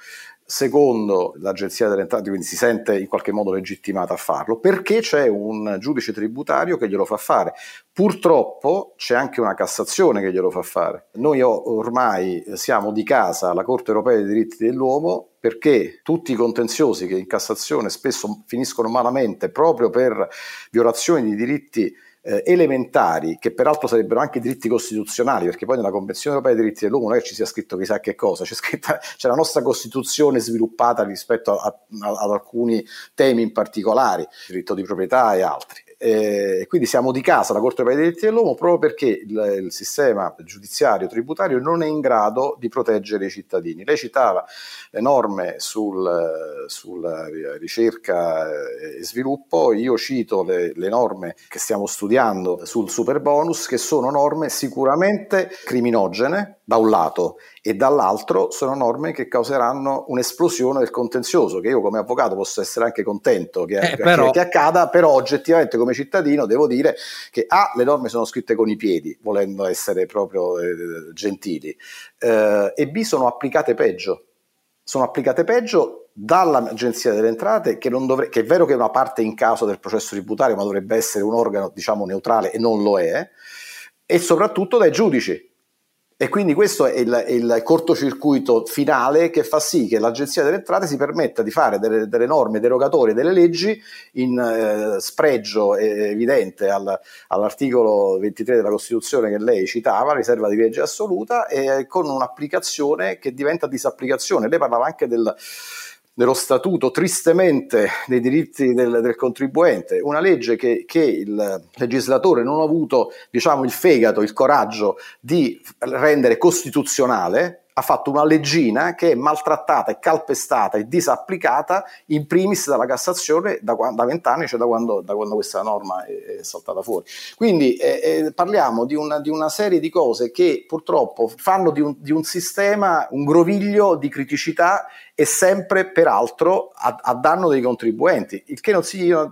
Secondo, l'Agenzia delle Entrate quindi si sente in qualche modo legittimata a farlo perché c'è un giudice tributario che glielo fa fare. Purtroppo c'è anche una Cassazione che glielo fa fare. Noi ormai siamo di casa alla Corte Europea dei Diritti dell'Uomo perché tutti i contenziosi che in Cassazione spesso finiscono malamente proprio per violazioni di diritti elementari, che peraltro sarebbero anche diritti costituzionali, perché poi nella Convenzione Europea dei Diritti dell'Uomo non è che ci sia scritto chissà che cosa, c'è la nostra Costituzione sviluppata rispetto ad alcuni temi in particolare, diritto di proprietà e altri. Quindi siamo di casa alla Corte Europea dei Diritti dell'Uomo proprio perché il sistema giudiziario tributario non è in grado di proteggere i cittadini. Lei citava le norme sulla ricerca e sviluppo, io cito le norme che stiamo studiando sul superbonus, che sono norme sicuramente criminogene da un lato e dall'altro sono norme che causeranno un'esplosione del contenzioso, che io come avvocato posso essere anche contento che accada, però oggettivamente come cittadino devo dire che le norme sono scritte con i piedi, volendo essere proprio gentili, e b, sono applicate peggio dall'Agenzia delle Entrate, che, che è vero che è una parte in causa del processo tributario ma dovrebbe essere un organo diciamo neutrale e non lo è, e soprattutto dai giudici. E quindi questo è il cortocircuito finale che fa sì che l'Agenzia delle Entrate si permetta di fare delle norme derogatorie delle leggi in spregio evidente all'articolo 23 della Costituzione che lei citava, riserva di legge assoluta, e con un'applicazione che diventa disapplicazione. Lei parlava anche dello statuto tristemente dei diritti del contribuente, una legge che il legislatore non ha avuto diciamo il fegato, il coraggio di rendere costituzionale, ha fatto una leggina che è maltrattata e calpestata e disapplicata in primis dalla Cassazione da 20 anni, cioè da quando questa norma è saltata fuori. Quindi parliamo di una serie di cose che purtroppo fanno di un sistema un groviglio di criticità e sempre peraltro a danno dei contribuenti, il che non sia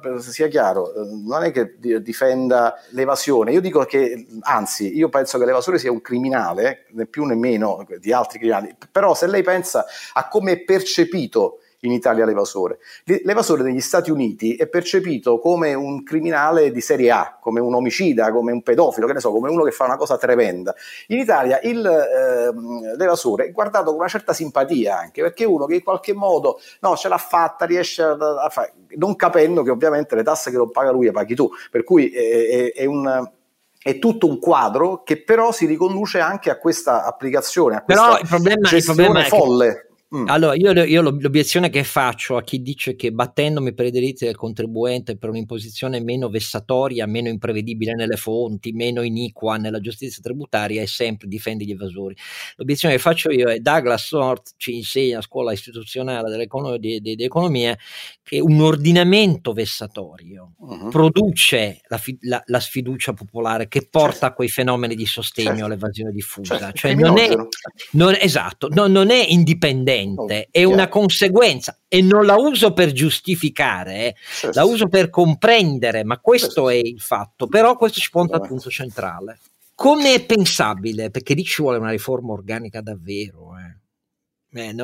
chiaro, non è che difenda l'evasione, io dico che anzi io penso che l'evasore sia un criminale, né più né meno di altri criminali. Però se lei pensa a come è percepito in Italia l'evasore negli Stati Uniti è percepito come un criminale di serie A, come un omicida, come un pedofilo, che ne so, come uno che fa una cosa tremenda. In Italia l'evasore è guardato con una certa simpatia, anche perché uno che in qualche modo no, ce l'ha fatta, riesce a fare, non capendo che ovviamente le tasse che non paga lui le paghi tu, per cui è tutto un quadro che però si riconduce anche a questa applicazione, a questa però il problema è folle. Allora, io l'obiezione che faccio a chi dice che battendomi per i diritti del contribuente, per un'imposizione meno vessatoria, meno imprevedibile nelle fonti, meno iniqua nella giustizia tributaria, è sempre difendi gli evasori. L'obiezione che faccio io è Douglas North ci insegna a scuola istituzionale dell'economia che un ordinamento vessatorio produce la sfiducia popolare che porta a quei fenomeni di sostegno all'evasione diffusa. Cioè non è indipendente. È una conseguenza e non la uso per giustificare, la uso per comprendere, ma questo è il fatto. Però questo ci punta al punto centrale. Come è pensabile, perché lì ci vuole una riforma organica davvero,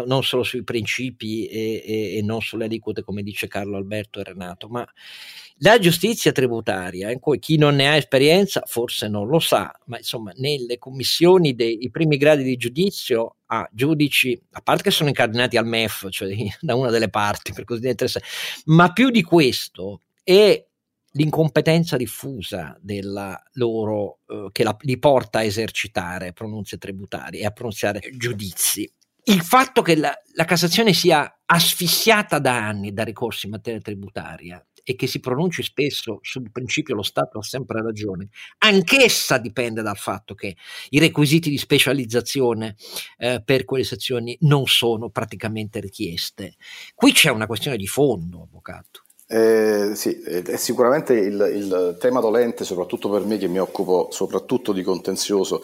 non solo sui principi e non sulle aliquote come dice Carlo Alberto e Renato, ma la giustizia tributaria, in cui chi non ne ha esperienza forse non lo sa, ma insomma nelle commissioni dei primi gradi di giudizio a giudici, a parte che sono incardinati al MEF, cioè da una delle parti per così dire, ma più di questo è l'incompetenza diffusa della loro che li porta a esercitare pronunce tributarie e a pronunciare giudizi. Il fatto che la Cassazione sia asfissiata da anni da ricorsi in materia tributaria e che si pronunci spesso sul principio lo Stato ha sempre ragione, anch'essa dipende dal fatto che i requisiti di specializzazione per quelle sezioni non sono praticamente richieste. Qui c'è una questione di fondo, avvocato. Sì, è sicuramente il tema dolente, soprattutto per me che mi occupo soprattutto di contenzioso.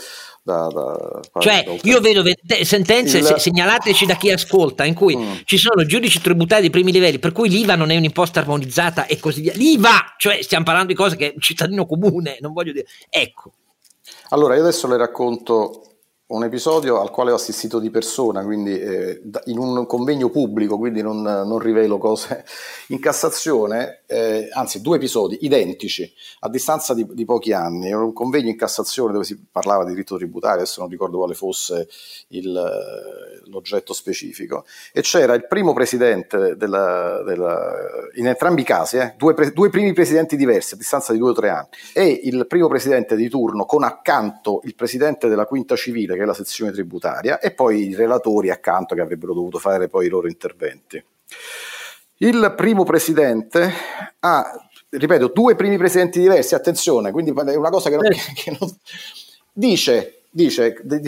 Io vedo sentenze segnalateci da chi ascolta, in cui ci sono giudici tributari di primi livelli per cui l'IVA non è un'imposta armonizzata e così via. L'IVA, cioè stiamo parlando di cose che un cittadino comune, non voglio dire. Ecco. Allora, io adesso le racconto un episodio al quale ho assistito di persona, quindi in un convegno pubblico, quindi non rivelo cose. In Cassazione, anzi due episodi identici, a distanza di pochi anni. Era un convegno in Cassazione dove si parlava di diritto tributario, adesso non ricordo quale fosse l'oggetto specifico, e c'era il primo presidente in entrambi i casi, due primi presidenti diversi a distanza di 2 o 3 anni, e il primo presidente di turno con accanto il presidente della Quinta Civile, che è la sezione tributaria, e poi i relatori accanto che avrebbero dovuto fare poi i loro interventi. Il primo presidente ha, ripeto, 2 primi presidenti diversi, attenzione, quindi è una cosa che non dice di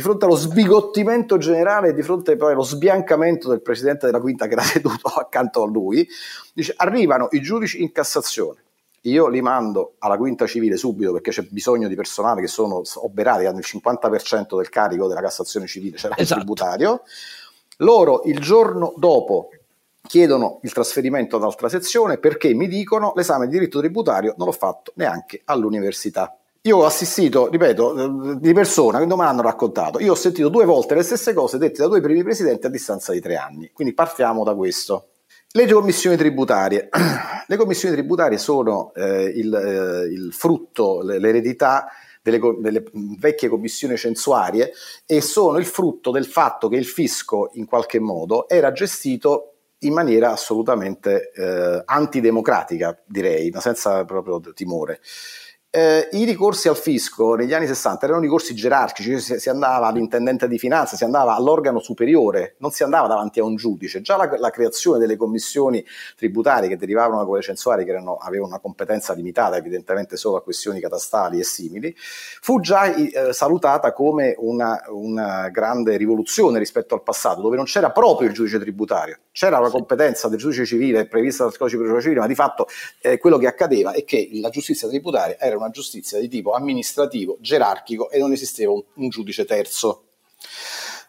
fronte allo sbigottimento generale, di fronte poi allo sbiancamento del presidente della Quinta che era seduto accanto a lui, dice: arrivano i giudici in Cassazione, io li mando alla Quinta Civile subito perché c'è bisogno di personale, che sono oberati, hanno il 50% del carico della Cassazione civile, c'era il tributario. Loro il giorno dopo chiedono il trasferimento ad altra sezione perché mi dicono: l'esame di diritto tributario non l'ho fatto neanche all'università. Io ho assistito, ripeto, di persona, quando me l'hanno raccontato, io ho sentito 2 volte le stesse cose dette da 2 primi presidenti a distanza di 3 anni, quindi partiamo da questo. Le commissioni tributarie. Le commissioni tributarie sono il frutto, l'eredità delle vecchie commissioni censuarie, e sono il frutto del fatto che il fisco in qualche modo era gestito in maniera assolutamente antidemocratica, direi, ma senza proprio timore. I ricorsi al fisco negli anni 60 erano ricorsi gerarchici, si andava all'intendente di finanza, si andava all'organo superiore, non si andava davanti a un giudice. Già la creazione delle commissioni tributarie, che derivavano da quelle censuarie, che avevano una competenza limitata evidentemente solo a questioni catastali e simili, fu già salutata come una grande rivoluzione rispetto al passato, dove non c'era proprio il giudice tributario, c'era la competenza del giudice civile prevista dal codice di procedura civile, ma di fatto quello che accadeva è che la giustizia tributaria era una giustizia di tipo amministrativo, gerarchico, e non esisteva un giudice terzo.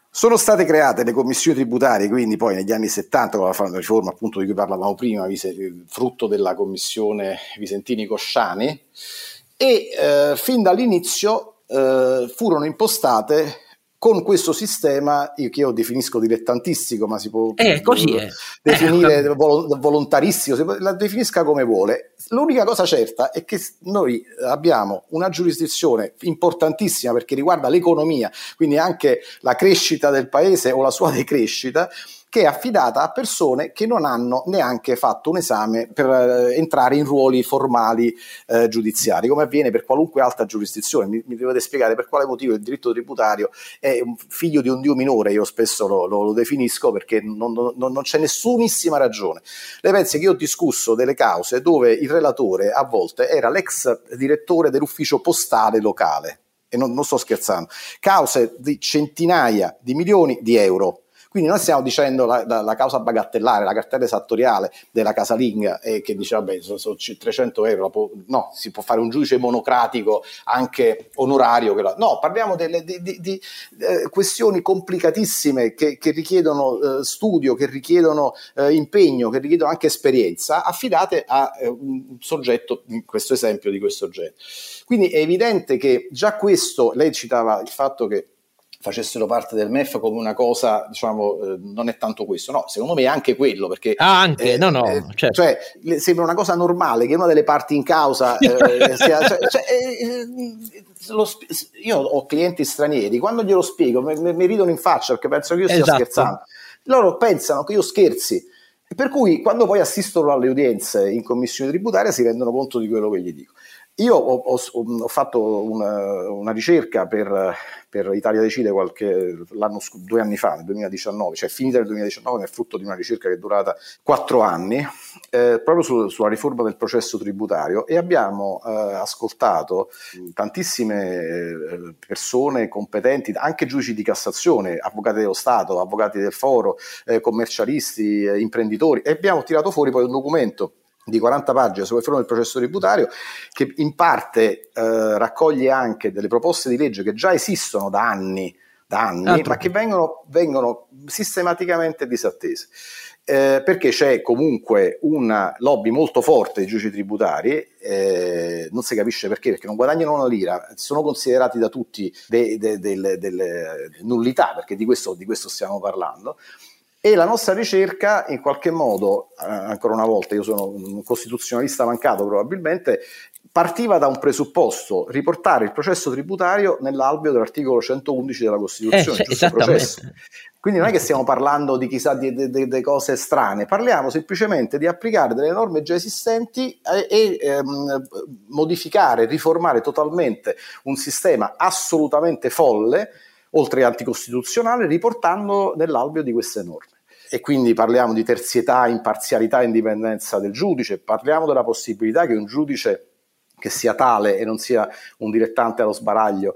Sono state create le commissioni tributarie, quindi poi negli anni 70, con la riforma appunto di cui parlavamo prima, frutto della commissione Visentini-Cosciani, e fin dall'inizio furono impostate con questo sistema che io definisco dilettantistico, ma si può definire volontaristico, la definisca come vuole. L'unica cosa certa è che noi abbiamo una giurisdizione importantissima perché riguarda l'economia, quindi anche la crescita del paese o la sua decrescita, che è affidata a persone che non hanno neanche fatto un esame per entrare in ruoli formali giudiziari, come avviene per qualunque altra giurisdizione. Mi dovete spiegare per quale motivo il diritto tributario è un figlio di un dio minore, io spesso lo definisco, perché non c'è nessunissima ragione. Lei pensi che io ho discusso delle cause dove il relatore a volte era l'ex direttore dell'ufficio postale locale, e non sto scherzando, cause di centinaia di milioni di euro. Quindi noi stiamo dicendo la causa bagattellare, la cartella esattoriale della casalinga, che dice vabbè, sono 300 euro, no, si può fare un giudice monocratico anche onorario. No, parliamo di questioni complicatissime che richiedono studio, che richiedono impegno, che richiedono anche esperienza, affidate a un soggetto, in questo esempio, di questo genere. Quindi è evidente che già questo, lei citava il fatto che facessero parte del MEF come una cosa, diciamo, non è tanto questo, no, secondo me è anche quello, perché certo. Cioè, sembra una cosa normale che una delle parti in causa sia, io ho clienti stranieri, quando glielo spiego mi ridono in faccia perché pensano che io stia scherzando, loro pensano che io scherzi, per cui quando poi assistono alle udienze in commissione tributaria si rendono conto di quello che gli dico. Io ho fatto una ricerca per Italia Decide due anni fa, nel 2019, cioè finita nel 2019, ma è frutto di una ricerca che è durata 4 anni, proprio sulla riforma del processo tributario, e abbiamo ascoltato tantissime persone competenti, anche giudici di Cassazione, avvocati dello Stato, avvocati del Foro, commercialisti, imprenditori, e abbiamo tirato fuori poi un documento di 40 pagine sulla riforma del processo tributario, che in parte raccoglie anche delle proposte di legge che già esistono da anni ma che vengono sistematicamente disattese. Perché c'è comunque una lobby molto forte dei giudici tributari, non si capisce perché non guadagnano una lira, sono considerati da tutti delle nullità, perché di questo stiamo parlando. E la nostra ricerca, in qualche modo, ancora una volta, io sono un costituzionalista mancato probabilmente, partiva da un presupposto: riportare il processo tributario nell'alveo dell'articolo 111 della Costituzione, giusto processo. Quindi non è che stiamo parlando di chissà di cose strane, parliamo semplicemente di applicare delle norme già esistenti e modificare, riformare totalmente un sistema assolutamente folle, oltre anticostituzionale, riportando nell'alveo di queste norme. E quindi parliamo di terzietà, imparzialità, indipendenza del giudice, parliamo della possibilità che un giudice che sia tale e non sia un dilettante allo sbaraglio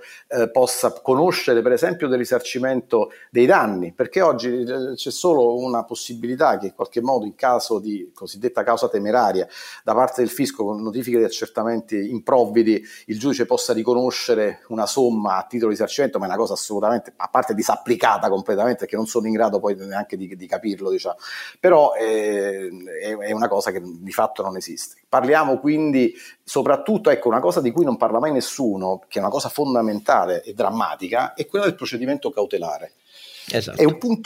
possa conoscere per esempio del risarcimento dei danni, perché oggi c'è solo una possibilità che in qualche modo, in caso di cosiddetta causa temeraria da parte del fisco, con notifiche di accertamenti improvvidi, il giudice possa riconoscere una somma a titolo di risarcimento, ma è una cosa assolutamente, a parte, disapplicata completamente, perché non sono in grado poi neanche di capirlo, diciamo. Però è una cosa che di fatto non esiste. Parliamo quindi soprattutto, ecco, una cosa di cui non parla mai nessuno, che è una cosa fondamentale e drammatica, è quella del procedimento cautelare. Esatto.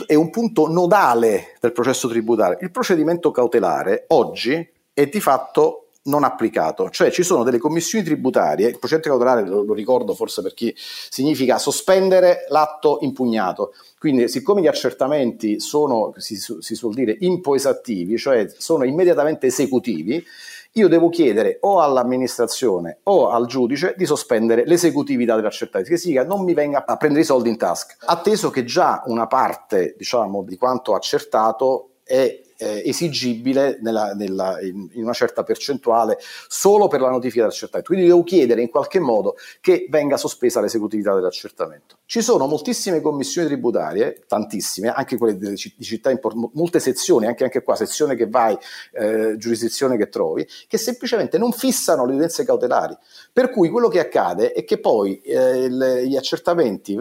È un punto nodale del processo tributario. Il procedimento cautelare oggi è di fatto non applicato, cioè ci sono delle commissioni tributarie. Il procedimento cautelare, lo ricordo forse per chi, significa sospendere l'atto impugnato. Quindi, siccome gli accertamenti sono, si suol dire, impoesattivi, cioè sono immediatamente esecutivi, io devo chiedere o all'amministrazione o al giudice di sospendere l'esecutività dell'accertamento, che significa non mi venga a prendere i soldi in tasca, atteso che già una parte, diciamo, di quanto accertato è esigibile in una certa percentuale solo per la notifica dell'accertamento. Quindi devo chiedere in qualche modo che venga sospesa l'esecutività dell'accertamento. Ci sono moltissime commissioni tributarie, tantissime, anche quelle di città importanti, molte sezioni, anche qua, sezione che vai, giurisdizione che trovi, che semplicemente non fissano le udienze cautelari, per cui quello che accade è che poi gli accertamenti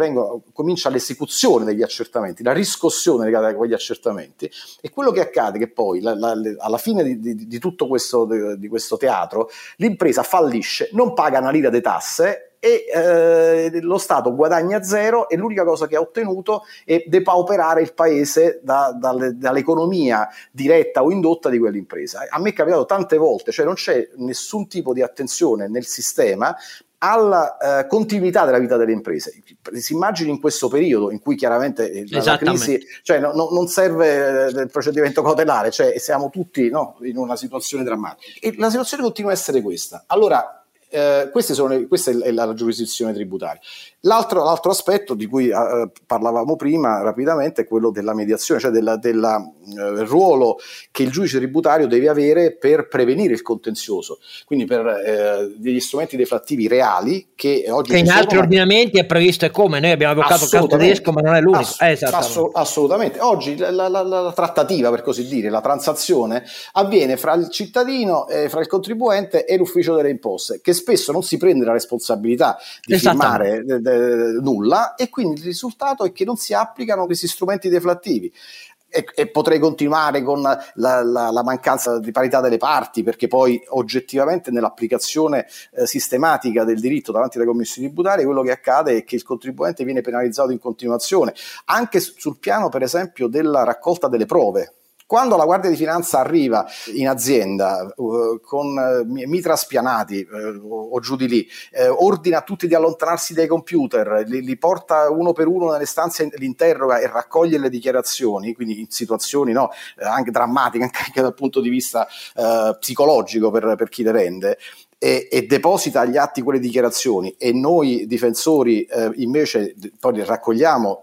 comincia l'esecuzione degli accertamenti, la riscossione legata a quegli accertamenti, e quello che accade che poi alla fine di tutto questo, di questo teatro, l'impresa fallisce, non paga una lira di tasse e lo Stato guadagna zero, e l'unica cosa che ha ottenuto è depauperare il paese dall'economia diretta o indotta di quell'impresa. A me è capitato tante volte, cioè non c'è nessun tipo di attenzione nel sistema alla continuità della vita delle imprese. Si immagini in questo periodo in cui chiaramente la crisi, cioè non serve il procedimento cautelare, cioè siamo tutti in una situazione drammatica, e la situazione continua a essere questa. Allora questa è la giurisdizione tributaria. L'altro aspetto di cui parlavamo prima rapidamente è quello della mediazione, cioè del ruolo che il giudice tributario deve avere per prevenire il contenzioso, quindi per degli strumenti deflattivi reali che oggi che in altri ordinamenti è previsto, e come noi abbiamo evocato il caso tedesco, ma non è l'unico. Assolutamente. Oggi la trattativa, per così dire, la transazione avviene fra il cittadino, fra il contribuente e l'ufficio delle imposte, che spesso non si prende la responsabilità di firmare nulla, e quindi il risultato è che non si applicano questi strumenti deflattivi. E potrei continuare con la mancanza di parità delle parti, perché poi oggettivamente nell'applicazione sistematica del diritto davanti alle commissioni tributarie quello che accade è che il contribuente viene penalizzato in continuazione, anche sul piano per esempio della raccolta delle prove. Quando la Guardia di Finanza arriva in azienda con mitra spianati o giù di lì, ordina a tutti di allontanarsi dai computer, li porta uno per uno nelle stanze, li interroga e raccoglie le dichiarazioni, quindi in situazioni anche drammatiche, anche dal punto di vista psicologico per chi le rende, e deposita agli atti quelle dichiarazioni, e noi difensori invece poi raccogliamo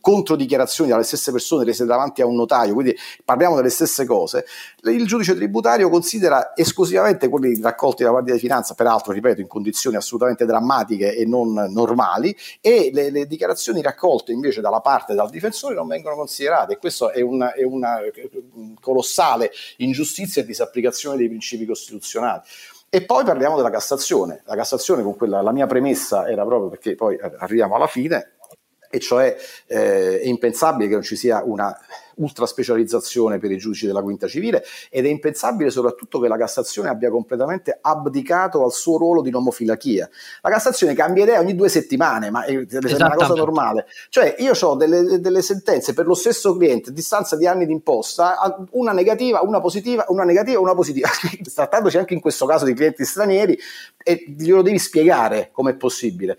controdichiarazioni dalle stesse persone rese davanti a un notaio, quindi parliamo delle stesse cose, il giudice tributario considera esclusivamente quelli raccolti dalla Guardia di Finanza, peraltro ripeto in condizioni assolutamente drammatiche e non normali, e le dichiarazioni raccolte invece dalla parte dal difensore non vengono considerate, e questo è una colossale ingiustizia e disapplicazione dei principi costituzionali. E poi parliamo della Cassazione. La Cassazione, con quella, la mia premessa era proprio perché poi arriviamo alla fine, e cioè è impensabile che non ci sia una ultra specializzazione per i giudici della Quinta Civile, ed è impensabile soprattutto che la Cassazione abbia completamente abdicato al suo ruolo di nomofilachia. La Cassazione cambia idea ogni 2 settimane, ma è una cosa normale. Cioè io ho delle sentenze per lo stesso cliente a distanza di anni d'imposta, una negativa, una positiva, una negativa, una positiva, trattandoci anche in questo caso di clienti stranieri, e glielo devi spiegare com'è possibile.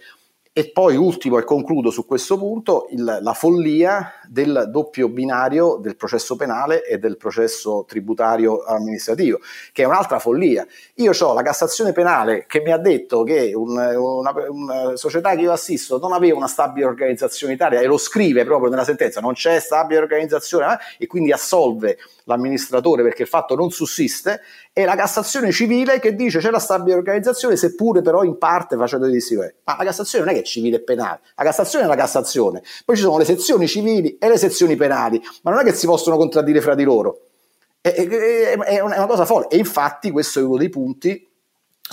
E poi ultimo, e concludo su questo punto, la follia del doppio binario del processo penale e del processo tributario amministrativo, che è un'altra follia. Io ho la Cassazione penale che mi ha detto che una società che io assisto non aveva una stabile organizzazione itaria, e lo scrive proprio nella sentenza, non c'è stabile organizzazione, e quindi assolve l'amministratore perché il fatto non sussiste, e la Cassazione civile che dice c'è la stabile organizzazione, seppure però in parte facendo dei distinguo. Ma la Cassazione non è che è civile e penale, la Cassazione è la Cassazione, poi ci sono le sezioni civili e le sezioni penali, ma non è che si possono contraddire fra di loro, è una cosa folle. E infatti questo è uno dei punti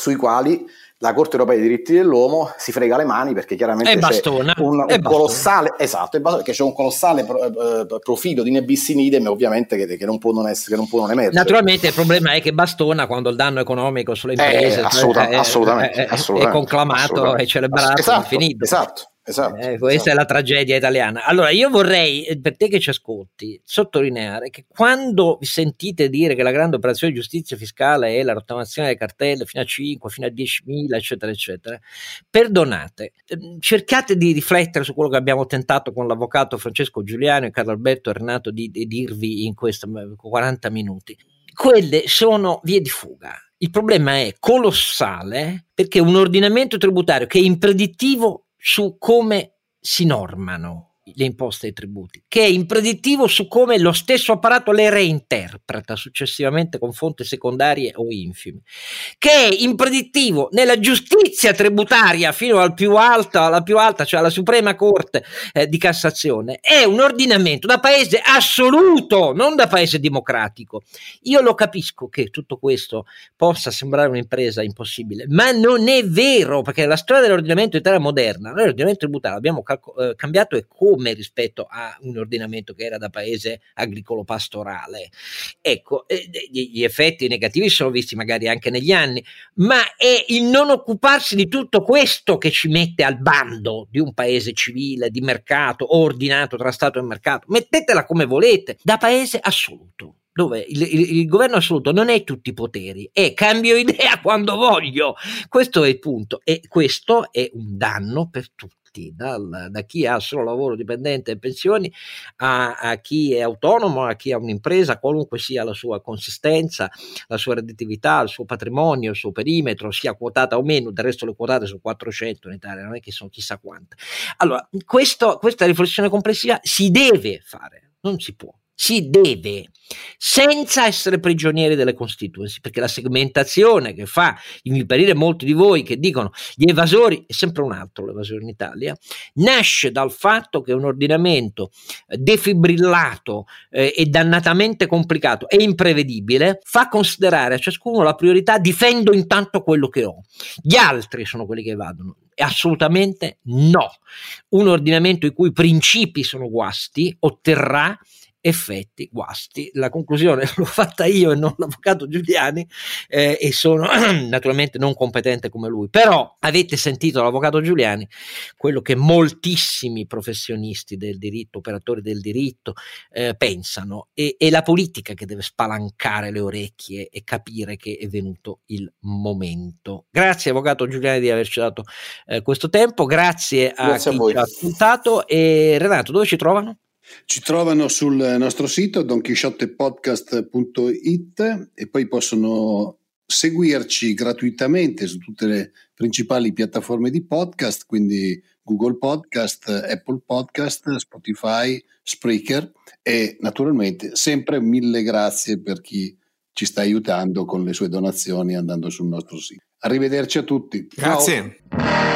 sui quali la Corte Europea dei Diritti dell'Uomo si frega le mani, perché chiaramente c'è un colossale profilo di nebis in idem, ovviamente, che non può non emergere. Naturalmente il problema è che bastona quando il danno economico sulle imprese è conclamato e celebrato, infinito. Esatto. Questa è la tragedia italiana. Allora io vorrei, per te che ci ascolti, sottolineare che quando sentite dire che la grande operazione di giustizia fiscale è la rottamazione delle cartelle fino a 5, fino a 10.000 eccetera eccetera, perdonate, cercate di riflettere su quello che abbiamo tentato con l'avvocato Francesco Giuliani e Carlo Alberto Renato di dirvi in questi 40 minuti. Quelle sono vie di fuga. Il problema è colossale, perché un ordinamento tributario che è impredittivo su come si normano le imposte e i tributi, che è impredittivo su come lo stesso apparato le reinterpreta successivamente con fonti secondarie o infime, che è impredittivo nella giustizia tributaria fino alla più alta, cioè alla Suprema Corte di Cassazione, è un ordinamento da paese assoluto, non da paese democratico. Io lo capisco che tutto questo possa sembrare un'impresa impossibile, ma non è vero, perché la storia dell'ordinamento italiano moderna, noi l'ordinamento tributario abbiamo cambiato e come rispetto a un ordinamento che era da paese agricolo-pastorale. Ecco, gli effetti negativi sono visti magari anche negli anni, ma è il non occuparsi di tutto questo che ci mette al bando di un paese civile, di mercato, ordinato tra Stato e mercato, mettetela come volete, da paese assoluto, dove il governo assoluto non è tutti i poteri, è cambio idea quando voglio. Questo è il punto, e questo è un danno per tutti. Da chi ha solo lavoro dipendente e pensioni a chi è autonomo, a chi ha un'impresa, qualunque sia la sua consistenza, la sua redditività, il suo patrimonio, il suo perimetro, sia quotata o meno. Del resto le quotate sono 400 in Italia, non è che sono chissà quante. Allora questa riflessione complessiva si deve fare, non si può, si deve, senza essere prigionieri delle constituency, perché la segmentazione che fa imparire molti di voi che dicono gli evasori, è sempre un altro l'evasore in Italia, nasce dal fatto che un ordinamento defibrillato e dannatamente complicato e imprevedibile fa considerare a ciascuno la priorità, difendo intanto quello che ho, gli altri sono quelli che evadono. Assolutamente no, un ordinamento i cui principi sono guasti otterrà effetti guasti. La conclusione l'ho fatta io e non l'avvocato Giuliani, e sono naturalmente non competente come lui, però avete sentito l'avvocato Giuliani, quello che moltissimi professionisti del diritto, operatori del diritto pensano, e è la politica che deve spalancare le orecchie e capire che è venuto il momento. Grazie avvocato Giuliani di averci dato questo tempo, grazie a chi ci ha ascoltato. E Renato, dove ci trovano? Ci trovano sul nostro sito donchisciottepodcast.it, e poi possono seguirci gratuitamente su tutte le principali piattaforme di podcast, quindi Google Podcast, Apple Podcast, Spotify, Spreaker, e naturalmente sempre mille grazie per chi ci sta aiutando con le sue donazioni andando sul nostro sito. Arrivederci a tutti. Grazie. Ciao.